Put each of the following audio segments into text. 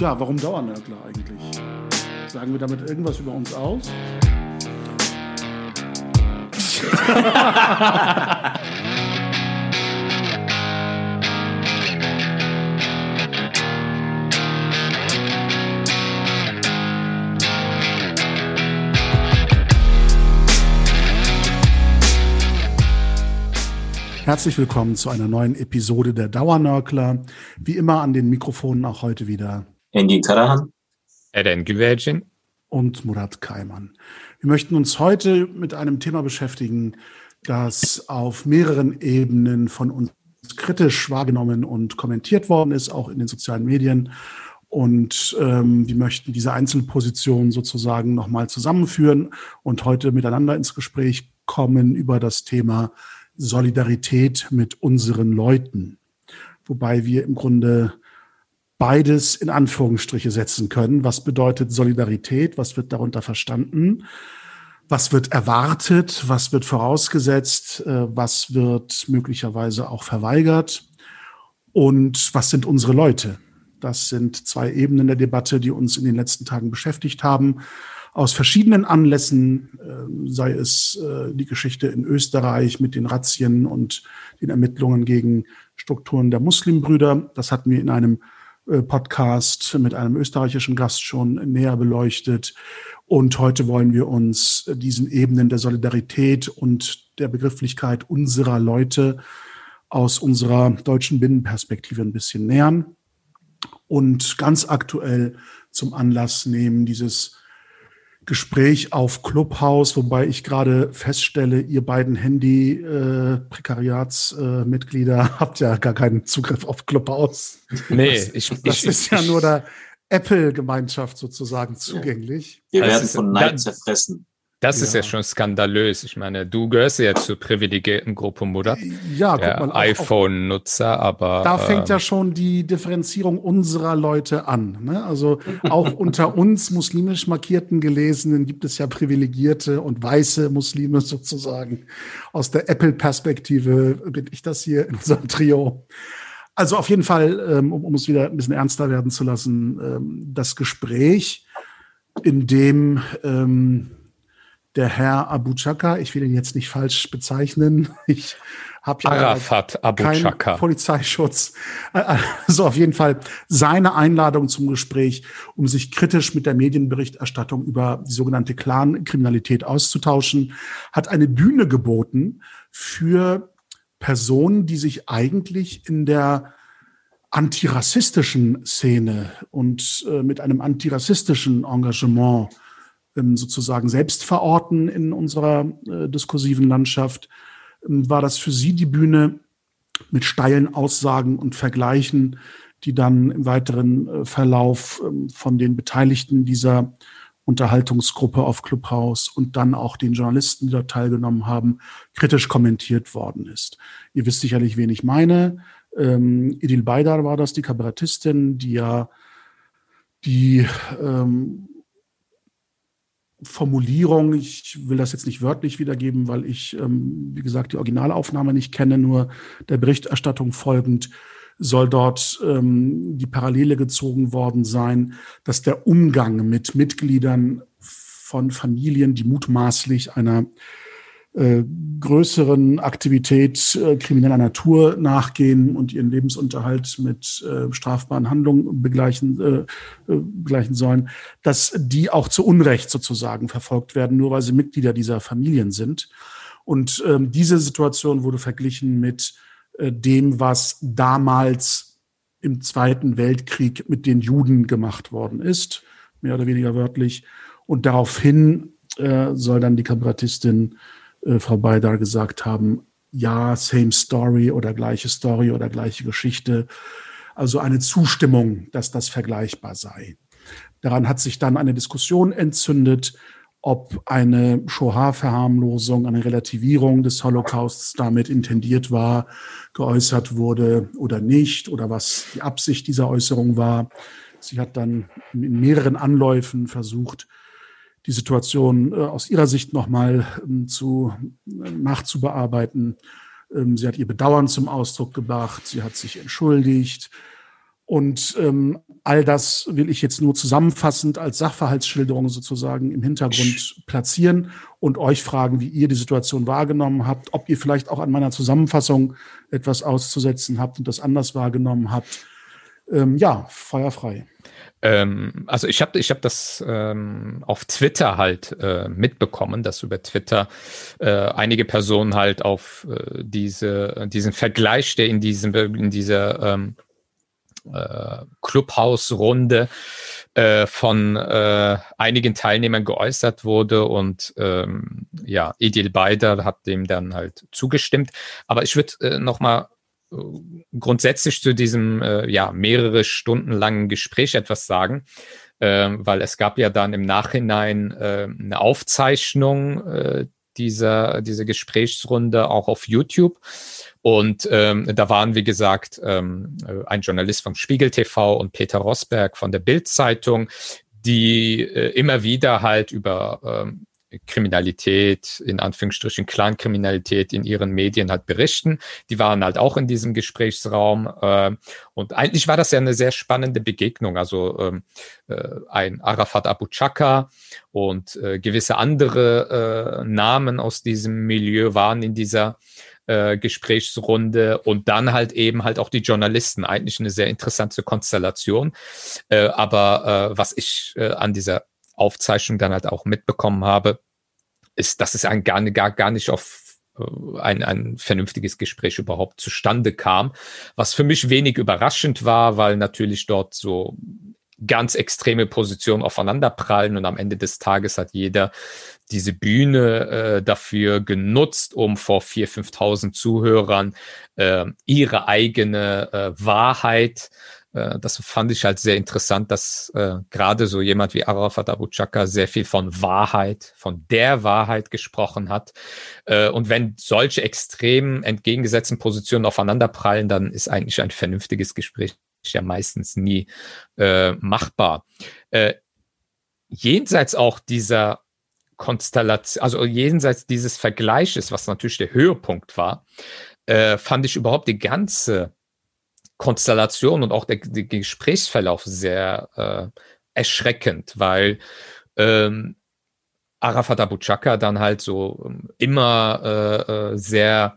Ja, warum Dauernörgler eigentlich? Sagen wir damit irgendwas über uns aus? Herzlich willkommen zu einer neuen Episode der Dauernörgler. Wie immer an den Mikrofonen auch heute wieder Engin Karahan, Eden Gewerchen und Murat Kaiman. Wir möchten uns heute mit einem Thema beschäftigen, das auf mehreren Ebenen von uns kritisch wahrgenommen und kommentiert worden ist, auch in den sozialen Medien. Und wir möchten diese Einzelpositionen sozusagen nochmal zusammenführen und heute miteinander ins Gespräch kommen über das Thema Solidarität mit unseren Leuten, wobei wir im Grunde beides in Anführungsstriche setzen können. Was bedeutet Solidarität? Was wird darunter verstanden? Was wird erwartet? Was wird vorausgesetzt? Was wird möglicherweise auch verweigert? Und was sind unsere Leute? Das sind zwei Ebenen der Debatte, die uns in den letzten Tagen beschäftigt haben. Aus verschiedenen Anlässen, sei es die Geschichte in Österreich mit den Razzien und den Ermittlungen gegen Strukturen der Muslimbrüder. Das hatten wir in einem Podcast mit einem österreichischen Gast schon näher beleuchtet. Und heute wollen wir uns diesen Ebenen der Solidarität und der Begrifflichkeit unserer Leute aus unserer deutschen Binnenperspektive ein bisschen nähern und ganz aktuell zum Anlass nehmen, dieses Gespräch auf Clubhouse, wobei ich gerade feststelle, ihr beiden Handy-Prekariatsmitglieder habt ja gar keinen Zugriff auf Clubhouse. Nee, das ist nur der Apple-Gemeinschaft sozusagen zugänglich. Wir werden von Neid zerfressen. Das ist ja schon skandalös. Ich meine, du gehörst ja zur privilegierten Gruppe, Murat. Ja, guck mal. iPhone-Nutzer, aber... Da fängt ja schon die Differenzierung unserer Leute an. Ne? Also auch unter uns muslimisch markierten Gelesenen gibt es ja privilegierte und weiße Muslime sozusagen. Aus der Apple-Perspektive bin ich das hier in unserem Trio. Also auf jeden Fall, um es wieder ein bisschen ernster werden zu lassen, das Gespräch, in dem... Der Herr Abou-Chaker, ich will ihn jetzt nicht falsch bezeichnen. Ich habe ja Arafat Abou-Chaker, keinen Polizeischutz. Also auf jeden Fall seine Einladung zum Gespräch, um sich kritisch mit der Medienberichterstattung über die sogenannte Clan-Kriminalität auszutauschen, hat eine Bühne geboten für Personen, die sich eigentlich in der antirassistischen Szene und mit einem antirassistischen Engagement sozusagen selbst verorten in unserer diskursiven Landschaft, war das für sie die Bühne mit steilen Aussagen und Vergleichen, die dann im weiteren Verlauf von den Beteiligten dieser Unterhaltungsgruppe auf Clubhouse und dann auch den Journalisten, die dort teilgenommen haben, kritisch kommentiert worden ist. Ihr wisst sicherlich, wen ich meine. İdil Baydar war das, die Kabarettistin, die ja die Formulierung, ich will das jetzt nicht wörtlich wiedergeben, weil ich, wie gesagt, die Originalaufnahme nicht kenne, nur der Berichterstattung folgend soll dort die Parallele gezogen worden sein, dass der Umgang mit Mitgliedern von Familien, die mutmaßlich einer größeren Aktivität krimineller Natur nachgehen und ihren Lebensunterhalt mit strafbaren Handlungen begleichen sollen, dass die auch zu Unrecht sozusagen verfolgt werden, nur weil sie Mitglieder dieser Familien sind. Und diese Situation wurde verglichen mit dem, was damals im Zweiten Weltkrieg mit den Juden gemacht worden ist, mehr oder weniger wörtlich. Und daraufhin soll dann die Kabarettistin Frau Baydar gesagt haben, ja, same story oder gleiche Geschichte. Also eine Zustimmung, dass das vergleichbar sei. Daran hat sich dann eine Diskussion entzündet, ob eine Shoah-Verharmlosung, eine Relativierung des Holocausts damit intendiert war, geäußert wurde oder nicht, oder was die Absicht dieser Äußerung war. Sie hat dann in mehreren Anläufen versucht, die Situation aus ihrer Sicht nochmal nachzubearbeiten. Sie hat ihr Bedauern zum Ausdruck gebracht, sie hat sich entschuldigt Und all das will ich jetzt nur zusammenfassend als Sachverhaltsschilderung sozusagen im Hintergrund platzieren und euch fragen, wie ihr die Situation wahrgenommen habt, ob ihr vielleicht auch an meiner Zusammenfassung etwas auszusetzen habt und das anders wahrgenommen habt. Ja, feuerfrei. Also ich hab das auf Twitter halt mitbekommen, dass über Twitter einige Personen halt auf diesen Vergleich, der in dieser Clubhouse-Runde von einigen Teilnehmern geäußert wurde und ja, İdil Baydar hat dem dann halt zugestimmt. Aber ich würde nochmal grundsätzlich zu diesem ja, mehrere Stunden langen Gespräch etwas sagen, weil es gab ja dann im Nachhinein eine Aufzeichnung dieser Gesprächsrunde auch auf YouTube. Und da waren, wie gesagt, ein Journalist von Spiegel TV und Peter Rosberg von der Bild-Zeitung, die immer wieder halt über Kriminalität, in Anführungsstrichen Clankriminalität in ihren Medien halt berichten. Die waren halt auch in diesem Gesprächsraum. Und eigentlich war das ja eine sehr spannende Begegnung. Also ein Arafat Abou-Chaker und gewisse andere Namen aus diesem Milieu waren in dieser Gesprächsrunde und dann halt eben auch die Journalisten. Eigentlich eine sehr interessante Konstellation. Aber was ich an dieser Aufzeichnung dann halt auch mitbekommen habe, ist, dass es gar nicht auf ein vernünftiges Gespräch überhaupt zustande kam, was für mich wenig überraschend war, weil natürlich dort so ganz extreme Positionen aufeinanderprallen und am Ende des Tages hat jeder diese Bühne dafür genutzt, um vor 4.000, 5.000 Zuhörern ihre eigene Wahrheit. Das fand ich halt sehr interessant, dass gerade so jemand wie Arafat Abou-Chaker sehr viel von Wahrheit, von der Wahrheit gesprochen hat. Und wenn solche extrem entgegengesetzten Positionen aufeinanderprallen, dann ist eigentlich ein vernünftiges Gespräch ja meistens nie machbar. Jenseits auch dieser Konstellation, also jenseits dieses Vergleiches, was natürlich der Höhepunkt war, fand ich überhaupt die ganze Konstellation und auch der Gesprächsverlauf sehr erschreckend, weil Arafat Abou-Chaker dann halt so immer sehr,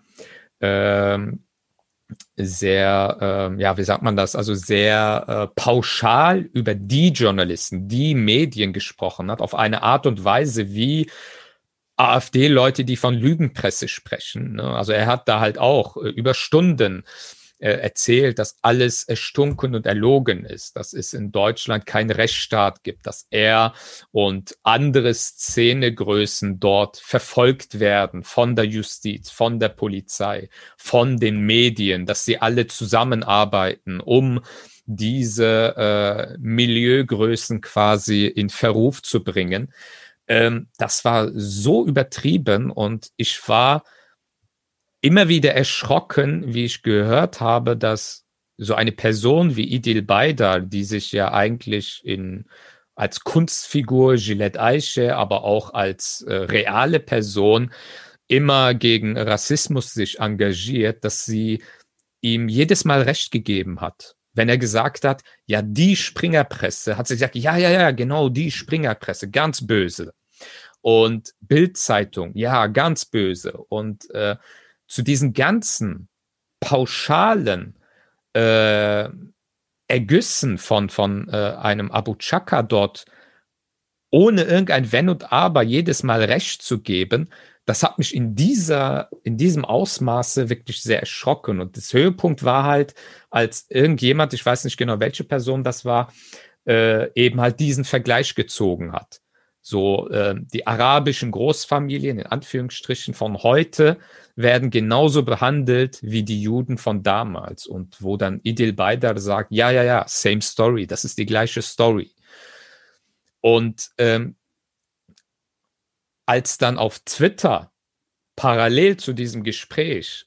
ja, wie sagt man das, also sehr pauschal über die Journalisten, die Medien gesprochen hat, auf eine Art und Weise wie AfD-Leute, die von Lügenpresse sprechen, ne? Also er hat da halt auch über Stunden erzählt, dass alles erstunken und erlogen ist, dass es in Deutschland keinen Rechtsstaat gibt, dass er und andere Szenegrößen dort verfolgt werden von der Justiz, von der Polizei, von den Medien, dass sie alle zusammenarbeiten, um diese Milieugrößen quasi in Verruf zu bringen. Das war so übertrieben und ich war immer wieder erschrocken, wie ich gehört habe, dass so eine Person wie İdil Baydar, die sich ja eigentlich als Kunstfigur, Gillette Eiche, aber auch als reale Person immer gegen Rassismus sich engagiert, dass sie ihm jedes Mal recht gegeben hat. Wenn er gesagt hat, ja, die Springerpresse, hat sie gesagt, ja, genau die Springerpresse, ganz böse. Und Bild-Zeitung, ja, ganz böse. Und zu diesen ganzen pauschalen Ergüssen von einem Abou-Chaker dort ohne irgendein Wenn und Aber jedes Mal Recht zu geben, das hat mich in diesem Ausmaße wirklich sehr erschrocken. Und das Höhepunkt war halt, als irgendjemand, ich weiß nicht genau, welche Person das war, eben halt diesen Vergleich gezogen hat. So, die arabischen Großfamilien, in Anführungsstrichen, von heute werden genauso behandelt wie die Juden von damals. Und wo dann İdil Baydar sagt, ja, same story, das ist die gleiche Story. Und als dann auf Twitter parallel zu diesem Gespräch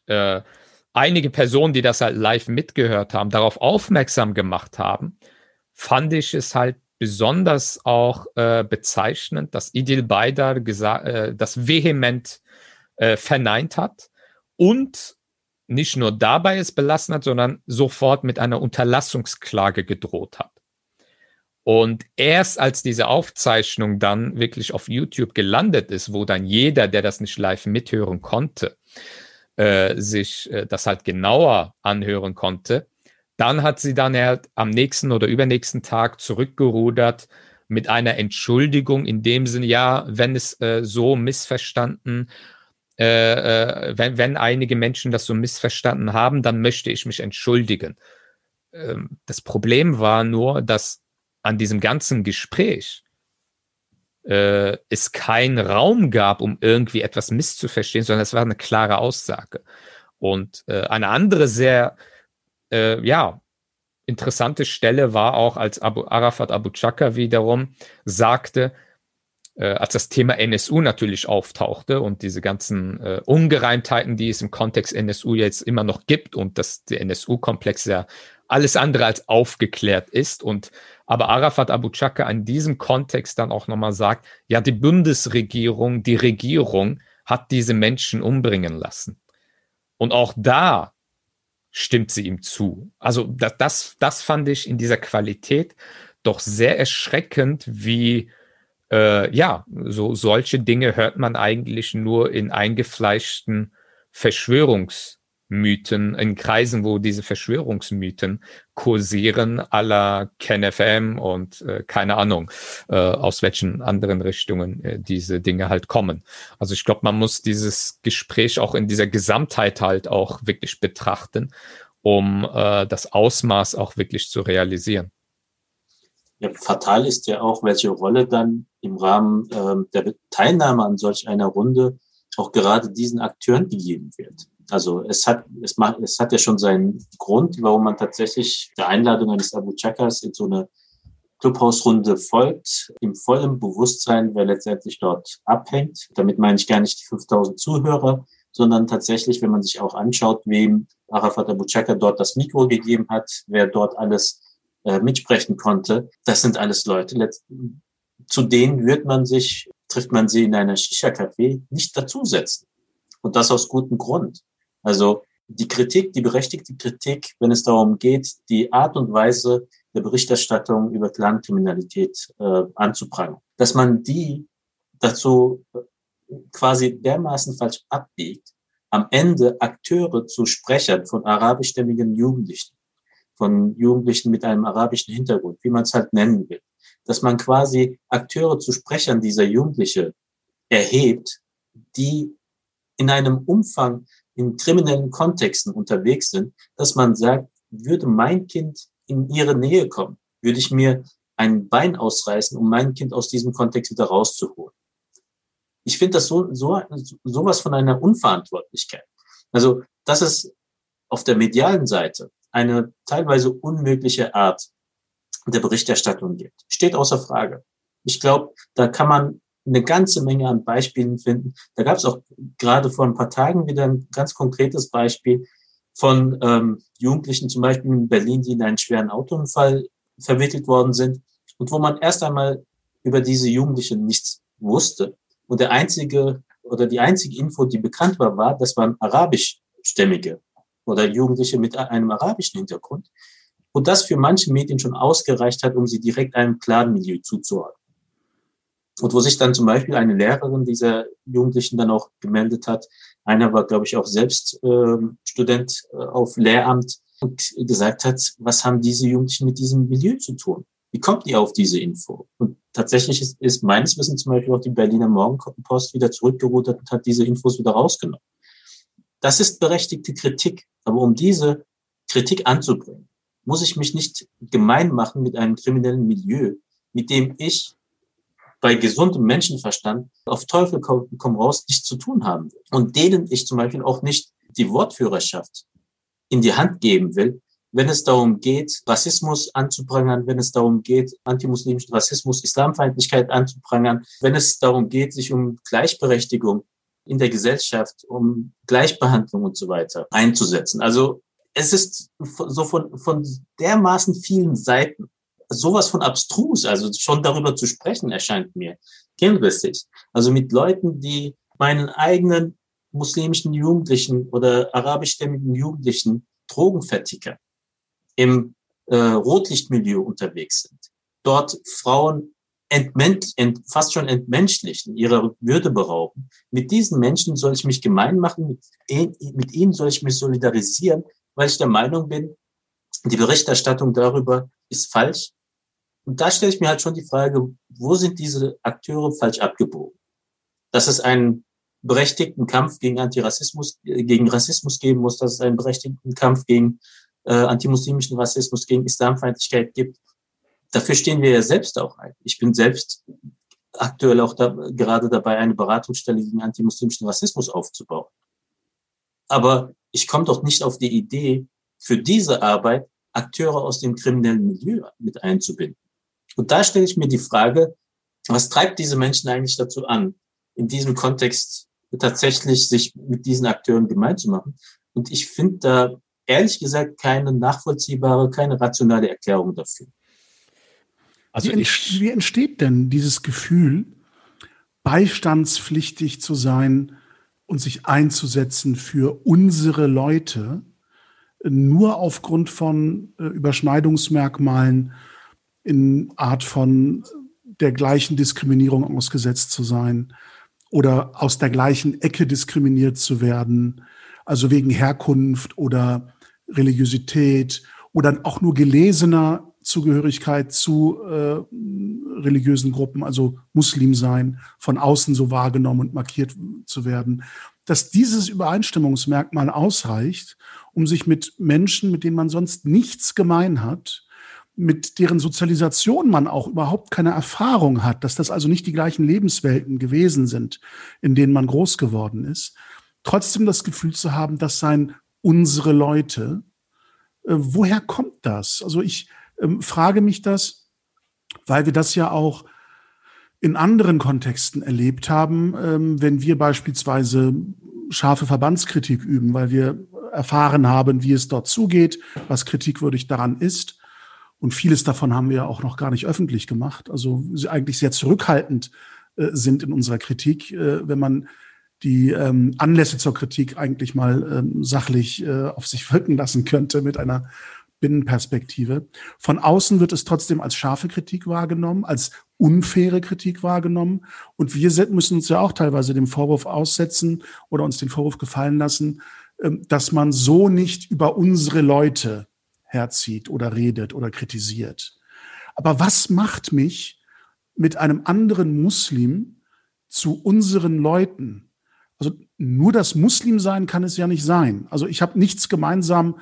einige Personen, die das halt live mitgehört haben, darauf aufmerksam gemacht haben, fand ich es halt besonders auch bezeichnend, dass İdil Baydar das vehement verneint hat und nicht nur dabei es belassen hat, sondern sofort mit einer Unterlassungsklage gedroht hat. Und erst als diese Aufzeichnung dann wirklich auf YouTube gelandet ist, wo dann jeder, der das nicht live mithören konnte, sich das halt genauer anhören konnte, dann hat sie dann halt am nächsten oder übernächsten Tag zurückgerudert mit einer Entschuldigung in dem Sinne, ja, wenn es so missverstanden, wenn einige Menschen das so missverstanden haben, dann möchte ich mich entschuldigen. Das Problem war nur, dass an diesem ganzen Gespräch es keinen Raum gab, um irgendwie etwas misszuverstehen, sondern es war eine klare Aussage. Und eine andere sehr interessante Stelle war auch, als Arafat Abou-Chaker wiederum sagte, als das Thema NSU natürlich auftauchte und diese ganzen Ungereimtheiten, die es im Kontext NSU jetzt immer noch gibt und dass der NSU-Komplex ja alles andere als aufgeklärt ist. Und aber Arafat Abou-Chaker in diesem Kontext dann auch nochmal sagt, ja, die Bundesregierung, die Regierung hat diese Menschen umbringen lassen. Und auch da stimmt sie ihm zu. Also das fand ich in dieser Qualität doch sehr erschreckend, wie solche Dinge hört man eigentlich nur in eingefleischten Verschwörungsmythen, in Kreisen, wo diese Verschwörungsmythen kursieren, à la KenFM und keine Ahnung, aus welchen anderen Richtungen diese Dinge halt kommen. Also ich glaube, man muss dieses Gespräch auch in dieser Gesamtheit halt auch wirklich betrachten, um das Ausmaß auch wirklich zu realisieren. Ja, fatal ist ja auch, welche Rolle dann im Rahmen der Teilnahme an solch einer Runde auch gerade diesen Akteuren gegeben wird. Also es hat ja schon seinen Grund, warum man tatsächlich der Einladung eines Abou-Chakers in so eine Clubhouse-Runde folgt, im vollen Bewusstsein, wer letztendlich dort abhängt. Damit meine ich gar nicht die 5000 Zuhörer, sondern tatsächlich, wenn man sich auch anschaut, wem Arafat Abou-Chaker dort das Mikro gegeben hat, wer dort alles mitsprechen konnte. Das sind alles Leute, zu denen trifft man sie in einer Shisha-Café nicht dazusetzen. Und das aus gutem Grund. Also die berechtigte Kritik, wenn es darum geht, die Art und Weise der Berichterstattung über Clankriminalität anzuprangern. Dass man die dazu quasi dermaßen falsch abbiegt, am Ende Akteure zu Sprechern von arabischstämmigen Jugendlichen, von Jugendlichen mit einem arabischen Hintergrund, wie man es halt nennen will, dass man quasi Akteure zu Sprechern dieser Jugendliche erhebt, die in einem Umfang in kriminellen Kontexten unterwegs sind, dass man sagt, würde mein Kind in ihre Nähe kommen, würde ich mir ein Bein ausreißen, um mein Kind aus diesem Kontext wieder rauszuholen. Ich finde das sowas von einer Unverantwortlichkeit. Also das ist auf der medialen Seite eine teilweise unmögliche Art der Berichterstattung gibt. Steht außer Frage. Ich glaube, da kann man eine ganze Menge an Beispielen finden. Da gab es auch gerade vor ein paar Tagen wieder ein ganz konkretes Beispiel von Jugendlichen, zum Beispiel in Berlin, die in einen schweren Autounfall verwickelt worden sind und wo man erst einmal über diese Jugendlichen nichts wusste. Und die einzige Info, die bekannt war, das waren arabischstämmige oder Jugendliche mit einem arabischen Hintergrund. Und das für manche Medien schon ausgereicht hat, um sie direkt einem Clan-Milieu zuzuordnen. Und wo sich dann zum Beispiel eine Lehrerin dieser Jugendlichen dann auch gemeldet hat, einer war, glaube ich, auch selbst Student auf Lehramt, und gesagt hat, was haben diese Jugendlichen mit diesem Milieu zu tun? Wie kommt ihr auf diese Info? Und tatsächlich ist meines Wissens zum Beispiel auch die Berliner Morgenpost wieder zurückgerudert und hat diese Infos wieder rausgenommen. Das ist berechtigte Kritik, aber um diese Kritik anzubringen, muss ich mich nicht gemein machen mit einem kriminellen Milieu, mit dem ich bei gesundem Menschenverstand auf Teufel komm raus nichts zu tun haben will und denen ich zum Beispiel auch nicht die Wortführerschaft in die Hand geben will, wenn es darum geht, Rassismus anzuprangern, wenn es darum geht, antimuslimischen Rassismus, Islamfeindlichkeit anzuprangern, wenn es darum geht, sich um Gleichberechtigung in der Gesellschaft, um Gleichbehandlung und so weiter einzusetzen. Also es ist so von dermaßen vielen Seiten sowas von abstrus, also schon darüber zu sprechen, erscheint mir hirnrissig. Also mit Leuten, die meinen eigenen muslimischen Jugendlichen oder arabischstämmigen Jugendlichen Drogenverticker im Rotlichtmilieu unterwegs sind, dort Frauen fast schon entmenschlichen, ihrer Würde berauben. Mit diesen Menschen soll ich mich gemein machen, mit ihnen soll ich mich solidarisieren, weil ich der Meinung bin, die Berichterstattung darüber ist falsch. Und da stelle ich mir halt schon die Frage, wo sind diese Akteure falsch abgebogen? Dass es einen berechtigten Kampf gegen Antirassismus, gegen Rassismus geben muss, dass es einen berechtigten Kampf gegen antimuslimischen Rassismus, gegen Islamfeindlichkeit gibt. Dafür stehen wir ja selbst auch ein. Ich bin selbst aktuell auch gerade dabei, eine Beratungsstelle gegen antimuslimischen Rassismus aufzubauen. Aber ich komme doch nicht auf die Idee, für diese Arbeit Akteure aus dem kriminellen Milieu mit einzubinden. Und da stelle ich mir die Frage, was treibt diese Menschen eigentlich dazu an, in diesem Kontext tatsächlich sich mit diesen Akteuren gemein zu machen? Und ich finde da ehrlich gesagt keine nachvollziehbare, keine rationale Erklärung dafür. Also wie entsteht denn dieses Gefühl, beistandspflichtig zu sein und sich einzusetzen für unsere Leute, nur aufgrund von Überschneidungsmerkmalen in Art von der gleichen Diskriminierung ausgesetzt zu sein oder aus der gleichen Ecke diskriminiert zu werden, also wegen Herkunft oder Religiosität oder auch nur gelesener Zugehörigkeit zu religiösen Gruppen, also Muslim sein, von außen so wahrgenommen und markiert zu werden, dass dieses Übereinstimmungsmerkmal ausreicht, um sich mit Menschen, mit denen man sonst nichts gemein hat, mit deren Sozialisation man auch überhaupt keine Erfahrung hat, dass das also nicht die gleichen Lebenswelten gewesen sind, in denen man groß geworden ist, trotzdem das Gefühl zu haben, das seien unsere Leute. Woher kommt das? Also ich frage mich das, weil wir das ja auch in anderen Kontexten erlebt haben, wenn wir beispielsweise scharfe Verbandskritik üben, weil wir erfahren haben, wie es dort zugeht, was kritikwürdig daran ist. Und vieles davon haben wir ja auch noch gar nicht öffentlich gemacht. Also eigentlich sehr zurückhaltend sind in unserer Kritik, wenn man die Anlässe zur Kritik eigentlich mal sachlich auf sich wirken lassen könnte mit einer Binnenperspektive. Von außen wird es trotzdem als scharfe Kritik wahrgenommen, als unfaire Kritik wahrgenommen. Und wir müssen uns ja auch teilweise dem Vorwurf aussetzen oder uns den Vorwurf gefallen lassen, dass man so nicht über unsere Leute herzieht oder redet oder kritisiert. Aber was macht mich mit einem anderen Muslim zu unseren Leuten? Also nur das Muslimsein kann es ja nicht sein. Also ich habe nichts gemeinsam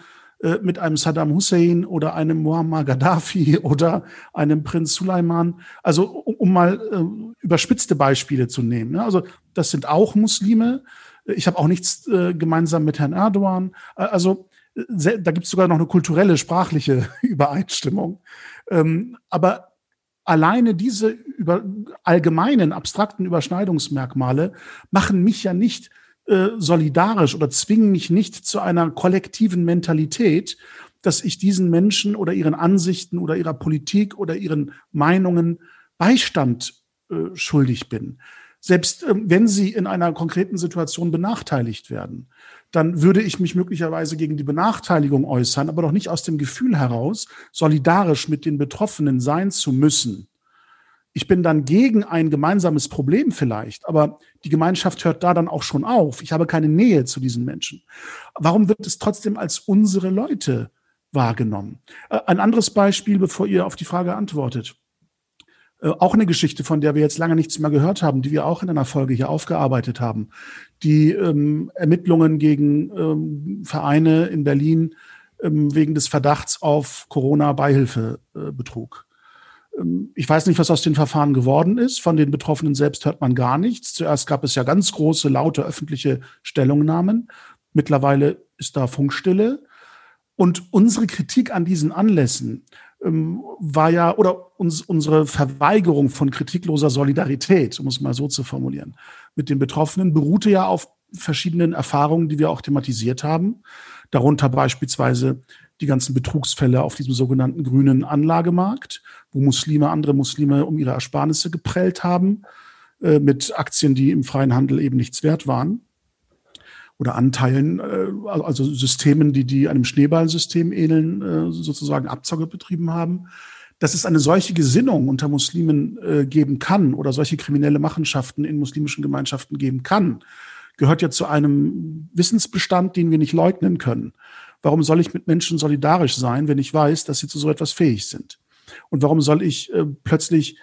mit einem Saddam Hussein oder einem Muammar Gaddafi oder einem Prinz Sulaiman. Also um mal überspitzte Beispiele zu nehmen. Ne? Also das sind auch Muslime. Ich habe auch nichts gemeinsam mit Herrn Erdogan. Also da gibt es sogar noch eine kulturelle, sprachliche Übereinstimmung. Aber alleine diese allgemeinen, abstrakten Überschneidungsmerkmale machen mich ja nicht solidarisch oder zwingen mich nicht zu einer kollektiven Mentalität, dass ich diesen Menschen oder ihren Ansichten oder ihrer Politik oder ihren Meinungen Beistand schuldig bin. Selbst wenn sie in einer konkreten Situation benachteiligt werden, dann würde ich mich möglicherweise gegen die Benachteiligung äußern, aber doch nicht aus dem Gefühl heraus, solidarisch mit den Betroffenen sein zu müssen. Ich bin dann gegen ein gemeinsames Problem vielleicht, aber die Gemeinschaft hört da dann auch schon auf. Ich habe keine Nähe zu diesen Menschen. Warum wird es trotzdem als unsere Leute wahrgenommen? Ein anderes Beispiel, bevor ihr auf die Frage antwortet. Auch eine Geschichte, von der wir jetzt lange nichts mehr gehört haben, die wir auch in einer Folge hier aufgearbeitet haben. Die Ermittlungen gegen Vereine in Berlin wegen des Verdachts auf Corona-Beihilfebetrug. Ich weiß nicht, was aus den Verfahren geworden ist. Von den Betroffenen selbst hört man gar nichts. Zuerst gab es ja ganz große, laute öffentliche Stellungnahmen. Mittlerweile ist da Funkstille. Und unsere Kritik an diesen Anlässen war ja, oder unsere Verweigerung von kritikloser Solidarität, um es mal so zu formulieren, mit den Betroffenen, beruhte ja auf verschiedenen Erfahrungen, die wir auch thematisiert haben. Darunter beispielsweise die ganzen Betrugsfälle auf diesem sogenannten grünen Anlagemarkt, wo Muslime andere Muslime um ihre Ersparnisse geprellt haben, mit Aktien, die im freien Handel eben nichts wert waren. oder Anteilen, also Systemen, die einem Schneeballsystem ähneln, sozusagen Abzocke betrieben haben, dass es eine solche Gesinnung unter Muslimen geben kann oder solche kriminelle Machenschaften in muslimischen Gemeinschaften geben kann, gehört ja zu einem Wissensbestand, den wir nicht leugnen können. Warum soll ich mit Menschen solidarisch sein, wenn ich weiß, dass sie zu so etwas fähig sind? Und warum soll ich plötzlich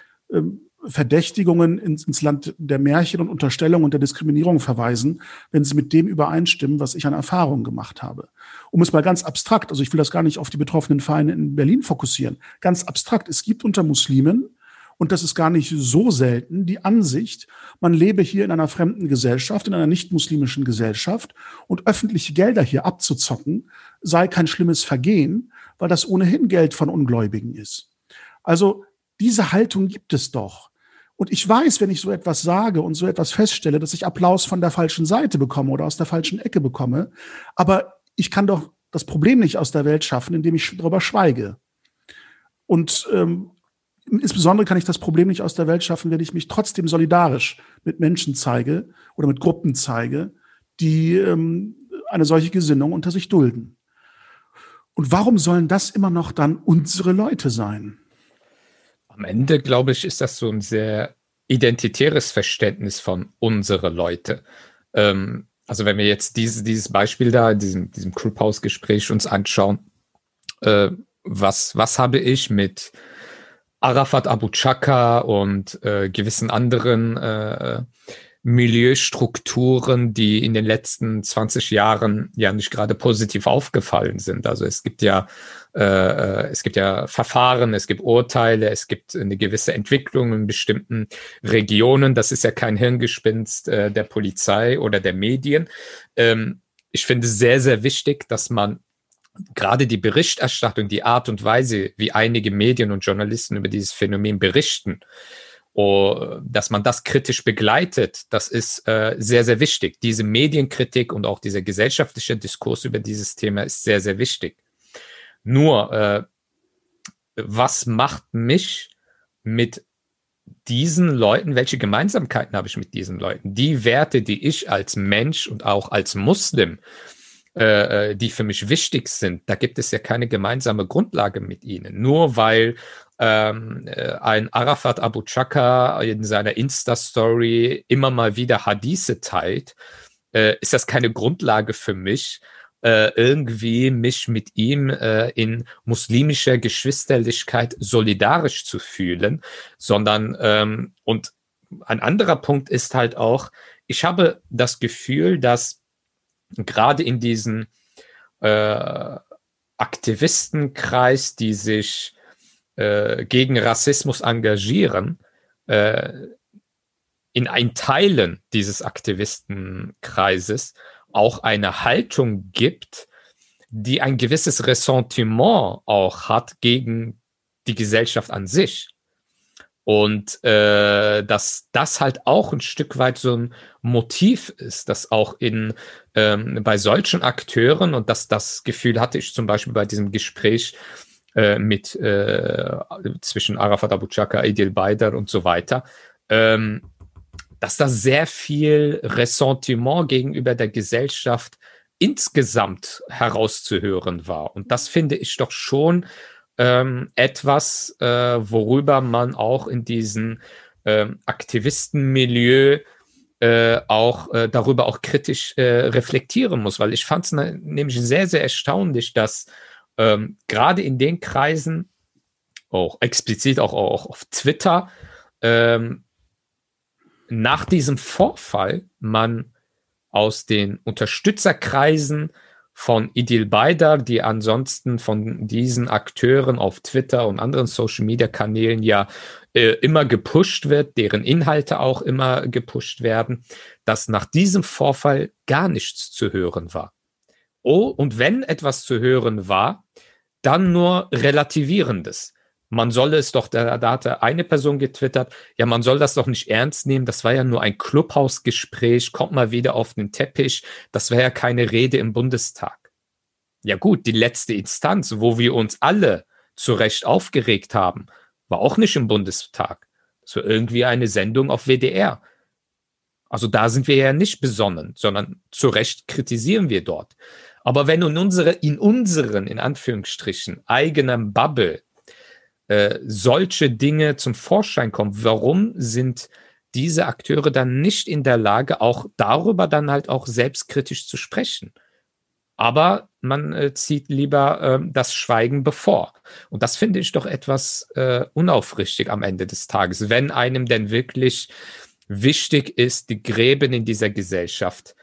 Verdächtigungen ins Land der Märchen und Unterstellung und der Diskriminierung verweisen, wenn sie mit dem übereinstimmen, was ich an Erfahrungen gemacht habe? Um es mal ganz abstrakt, also ich will das gar nicht auf die betroffenen Vereine in Berlin fokussieren, ganz abstrakt, es gibt unter Muslimen, und das ist gar nicht so selten, die Ansicht, man lebe hier in einer fremden Gesellschaft, in einer nicht-muslimischen Gesellschaft, und öffentliche Gelder hier abzuzocken sei kein schlimmes Vergehen, weil das ohnehin Geld von Ungläubigen ist. Also diese Haltung gibt es doch. Und ich weiß, wenn ich so etwas sage und so etwas feststelle, dass ich Applaus von der falschen Seite bekomme oder aus der falschen Ecke bekomme. Aber ich kann doch das Problem nicht aus der Welt schaffen, indem ich darüber schweige. Und insbesondere kann ich das Problem nicht aus der Welt schaffen, wenn ich mich trotzdem solidarisch mit Menschen zeige oder mit Gruppen zeige, die eine solche Gesinnung unter sich dulden. Und warum sollen das immer noch dann unsere Leute sein? Am Ende, glaube ich, ist das so ein sehr identitäres Verständnis von unsere Leute. Also wenn wir jetzt dieses Beispiel da in diesem Clubhouse-Gespräch uns anschauen, was habe ich mit Arafat Abou-Chaker und gewissen anderen Milieustrukturen, die in den letzten 20 Jahren ja nicht gerade positiv aufgefallen sind. Also es gibt ja Verfahren, es gibt Urteile, es gibt eine gewisse Entwicklung in bestimmten Regionen. Das ist ja kein Hirngespinst der Polizei oder der Medien. Ich finde es sehr, sehr wichtig, dass man gerade die Berichterstattung, die Art und Weise, wie einige Medien und Journalisten über dieses Phänomen berichten, dass man das kritisch begleitet, das ist sehr, sehr wichtig. Diese Medienkritik und auch dieser gesellschaftliche Diskurs über dieses Thema ist sehr, sehr wichtig. Nur, was macht mich mit diesen Leuten, welche Gemeinsamkeiten habe ich mit diesen Leuten? Die Werte, die ich als Mensch und auch als Muslim, die für mich wichtig sind, da gibt es ja keine gemeinsame Grundlage mit ihnen. Nur weil ein Arafat Abou-Chaker in seiner Insta-Story immer mal wieder Hadithe teilt, ist das keine Grundlage für mich, irgendwie mich mit ihm in muslimischer Geschwisterlichkeit solidarisch zu fühlen, sondern und ein anderer Punkt ist halt auch, ich habe das Gefühl, dass gerade in diesen Aktivistenkreis, die sich gegen Rassismus engagieren, in Teilen dieses Aktivistenkreises auch eine Haltung gibt, die ein gewisses Ressentiment auch hat gegen die Gesellschaft an sich. Und dass das halt auch ein Stück weit so ein Motiv ist, dass auch bei solchen Akteuren, und das Gefühl hatte ich zum Beispiel bei diesem Gespräch zwischen Arafat Abou-Chaker, İdil Baydar und so weiter, dass da sehr viel Ressentiment gegenüber der Gesellschaft insgesamt herauszuhören war. Und das finde ich doch schon etwas, worüber man auch in diesem Aktivistenmilieu darüber auch kritisch reflektieren muss, weil ich fand es nämlich sehr, sehr erstaunlich, dass gerade in den Kreisen, auch explizit auch auf Twitter, nach diesem Vorfall man aus den Unterstützerkreisen von İdil Baydar, die ansonsten von diesen Akteuren auf Twitter und anderen Social-Media-Kanälen ja immer gepusht wird, deren Inhalte auch immer gepusht werden, dass nach diesem Vorfall gar nichts zu hören war. Oh, und wenn etwas zu hören war, dann nur Relativierendes. Man solle es doch, da hatte eine Person getwittert, ja, man soll das doch nicht ernst nehmen, das war ja nur ein Clubhouse-Gespräch, kommt mal wieder auf den Teppich, das war ja keine Rede im Bundestag. Ja gut, die letzte Instanz, wo wir uns alle zu Recht aufgeregt haben, war auch nicht im Bundestag. Das war irgendwie eine Sendung auf WDR. Also da sind wir ja nicht besonnen, sondern zu Recht kritisieren wir dort. Aber wenn in unseren, in Anführungsstrichen, eigenen Bubble solche Dinge zum Vorschein kommen, warum sind diese Akteure dann nicht in der Lage, auch darüber dann halt auch selbstkritisch zu sprechen? Aber man zieht lieber das Schweigen bevor. Und das finde ich doch etwas unaufrichtig am Ende des Tages, wenn einem denn wirklich wichtig ist, die Gräben in dieser Gesellschaft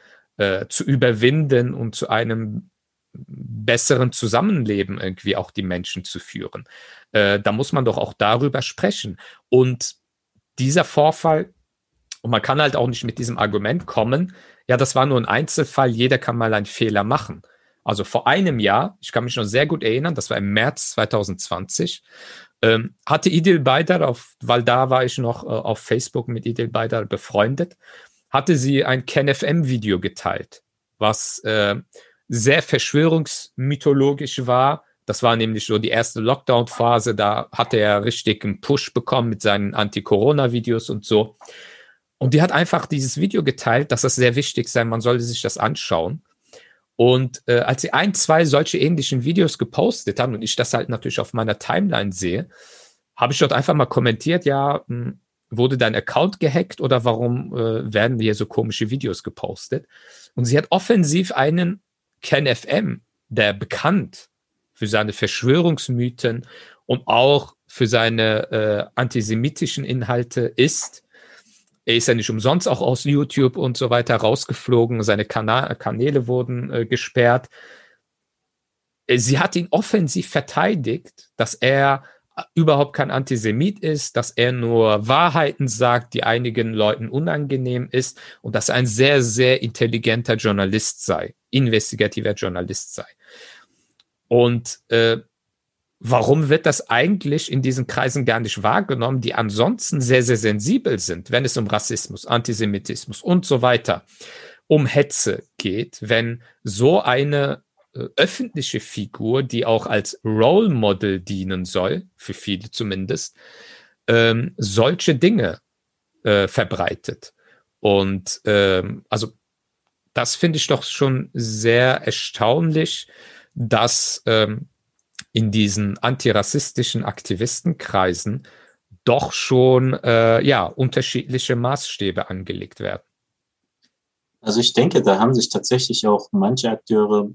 zu überwinden und zu einem besseren Zusammenleben irgendwie auch die Menschen zu führen. Da muss man doch auch darüber sprechen. Und dieser Vorfall, und man kann halt auch nicht mit diesem Argument kommen, ja, das war nur ein Einzelfall, jeder kann mal einen Fehler machen. Also vor einem Jahr, ich kann mich noch sehr gut erinnern, das war im März 2020, hatte İdil Baydar, weil da war ich noch auf Facebook mit İdil Baydar befreundet, hatte sie ein KenFM-Video geteilt, was sehr verschwörungsmythologisch war. Das war nämlich so die erste Lockdown-Phase, da hatte er richtig einen Push bekommen mit seinen Anti-Corona-Videos und so. Und die hat einfach dieses Video geteilt, dass das sehr wichtig sei, man sollte sich das anschauen. Und als sie 1, 2 solche ähnlichen Videos gepostet haben und ich das halt natürlich auf meiner Timeline sehe, habe ich dort einfach mal kommentiert, ja, wurde dein Account gehackt oder warum werden hier so komische Videos gepostet? Und sie hat offensiv einen KenFM, der bekannt für seine Verschwörungsmythen und auch für seine antisemitischen Inhalte ist. Er ist ja nicht umsonst auch aus YouTube und so weiter rausgeflogen. Seine Kanäle wurden gesperrt. Sie hat ihn offensiv verteidigt, dass er überhaupt kein Antisemit ist, dass er nur Wahrheiten sagt, die einigen Leuten unangenehm ist und dass er ein sehr, sehr intelligenter Journalist sei, investigativer Journalist sei. Und warum wird das eigentlich in diesen Kreisen gar nicht wahrgenommen, die ansonsten sehr, sehr sensibel sind, wenn es um Rassismus, Antisemitismus und so weiter, um Hetze geht, wenn so eine öffentliche Figur, die auch als Role Model dienen soll, für viele zumindest, solche Dinge verbreitet. Und also das finde ich doch schon sehr erstaunlich, dass in diesen antirassistischen Aktivistenkreisen doch schon unterschiedliche Maßstäbe angelegt werden. Also ich denke, da haben sich tatsächlich auch manche Akteure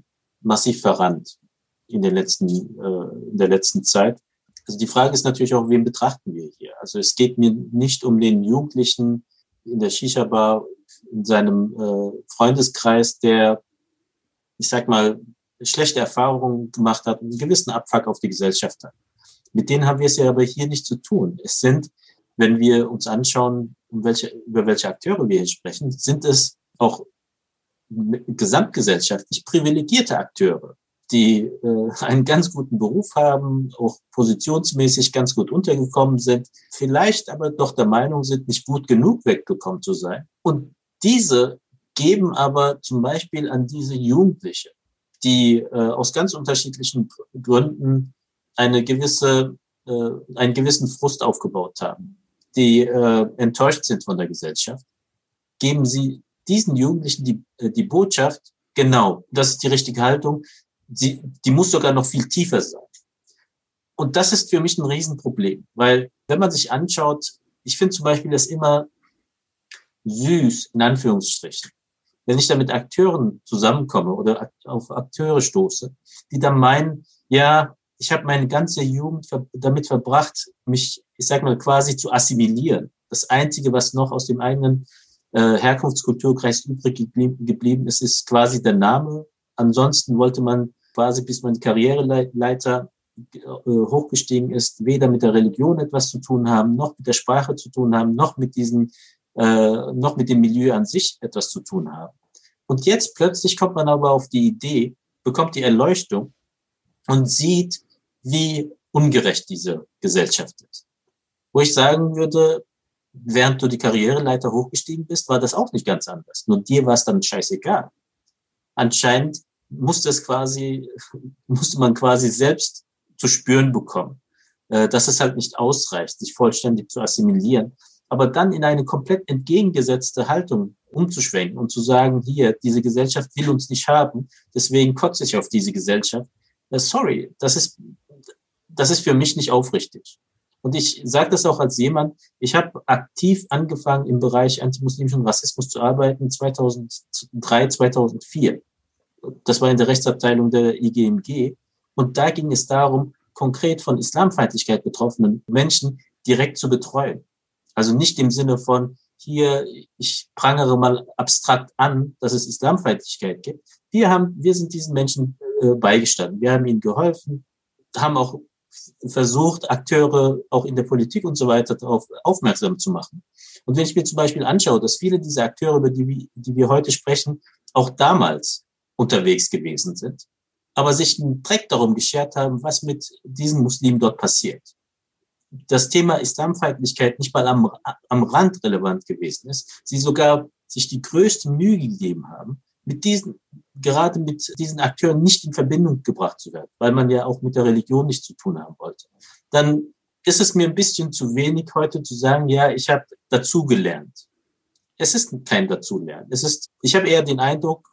massiv verrannt in der letzten Zeit. Also die Frage ist natürlich auch, wen betrachten wir hier? Also es geht mir nicht um den Jugendlichen in der Shisha-Bar, in seinem Freundeskreis, der, ich sag mal, schlechte Erfahrungen gemacht hat und einen gewissen Abfuck auf die Gesellschaft hat. Mit denen haben wir es ja aber hier nicht zu tun. Es sind, wenn wir uns anschauen, über welche Akteure wir hier sprechen, sind es auch gesamtgesellschaftlich privilegierte Akteure, die einen ganz guten Beruf haben, auch positionsmäßig ganz gut untergekommen sind, vielleicht aber doch der Meinung sind, nicht gut genug weggekommen zu sein. Und diese geben aber zum Beispiel an diese Jugendliche, die aus ganz unterschiedlichen Gründen einen gewissen Frust aufgebaut haben, die enttäuscht sind von der Gesellschaft, geben sie diesen Jugendlichen die Botschaft, genau, das ist die richtige Haltung, die muss sogar noch viel tiefer sein. Und das ist für mich ein Riesenproblem, weil wenn man sich anschaut, ich finde zum Beispiel das immer süß, in Anführungsstrichen, wenn ich da mit Akteuren zusammenkomme oder auf Akteure stoße, die dann meinen, ja, ich habe meine ganze Jugend damit verbracht, mich, ich sag mal, quasi zu assimilieren. Das Einzige, was noch aus dem eigenen Herkunftskulturkreis übrig geblieben ist, ist quasi der Name. Ansonsten wollte man quasi, bis man Karriereleiter hochgestiegen ist, weder mit der Religion etwas zu tun haben, noch mit der Sprache zu tun haben, noch mit dem Milieu an sich etwas zu tun haben. Und jetzt plötzlich kommt man aber auf die Idee, bekommt die Erleuchtung und sieht, wie ungerecht diese Gesellschaft ist. Wo ich sagen würde, während du die Karriereleiter hochgestiegen bist, war das auch nicht ganz anders. Nur dir war es dann scheißegal. Anscheinend musste man quasi selbst zu spüren bekommen, dass es halt nicht ausreicht, sich vollständig zu assimilieren, aber dann in eine komplett entgegengesetzte Haltung umzuschwenken und zu sagen, hier, diese Gesellschaft will uns nicht haben, deswegen kotze ich auf diese Gesellschaft. Sorry, das ist für mich nicht aufrichtig. Und ich sage das auch als jemand, ich habe aktiv angefangen, im Bereich antimuslimischen Rassismus zu arbeiten, 2003, 2004. Das war in der Rechtsabteilung der IGMG. Und da ging es darum, konkret von Islamfeindlichkeit betroffenen Menschen direkt zu betreuen. Also nicht im Sinne von, hier, ich prangere mal abstrakt an, dass es Islamfeindlichkeit gibt. Wir sind diesen Menschen beigestanden. Wir haben ihnen geholfen, haben auch versucht, Akteure auch in der Politik und so weiter darauf aufmerksam zu machen. Und wenn ich mir zum Beispiel anschaue, dass viele dieser Akteure, über die wir heute sprechen, auch damals unterwegs gewesen sind, aber sich einen Dreck darum geschert haben, was mit diesen Muslimen dort passiert. Das Thema Islamfeindlichkeit nicht mal am Rand relevant gewesen ist. Sie sogar sich die größte Mühe gegeben haben, gerade mit diesen Akteuren nicht in Verbindung gebracht zu werden, weil man ja auch mit der Religion nichts zu tun haben wollte. Dann ist es mir ein bisschen zu wenig heute zu sagen, ja, ich habe dazugelernt. Es ist kein Dazulernen. Ich habe eher den Eindruck,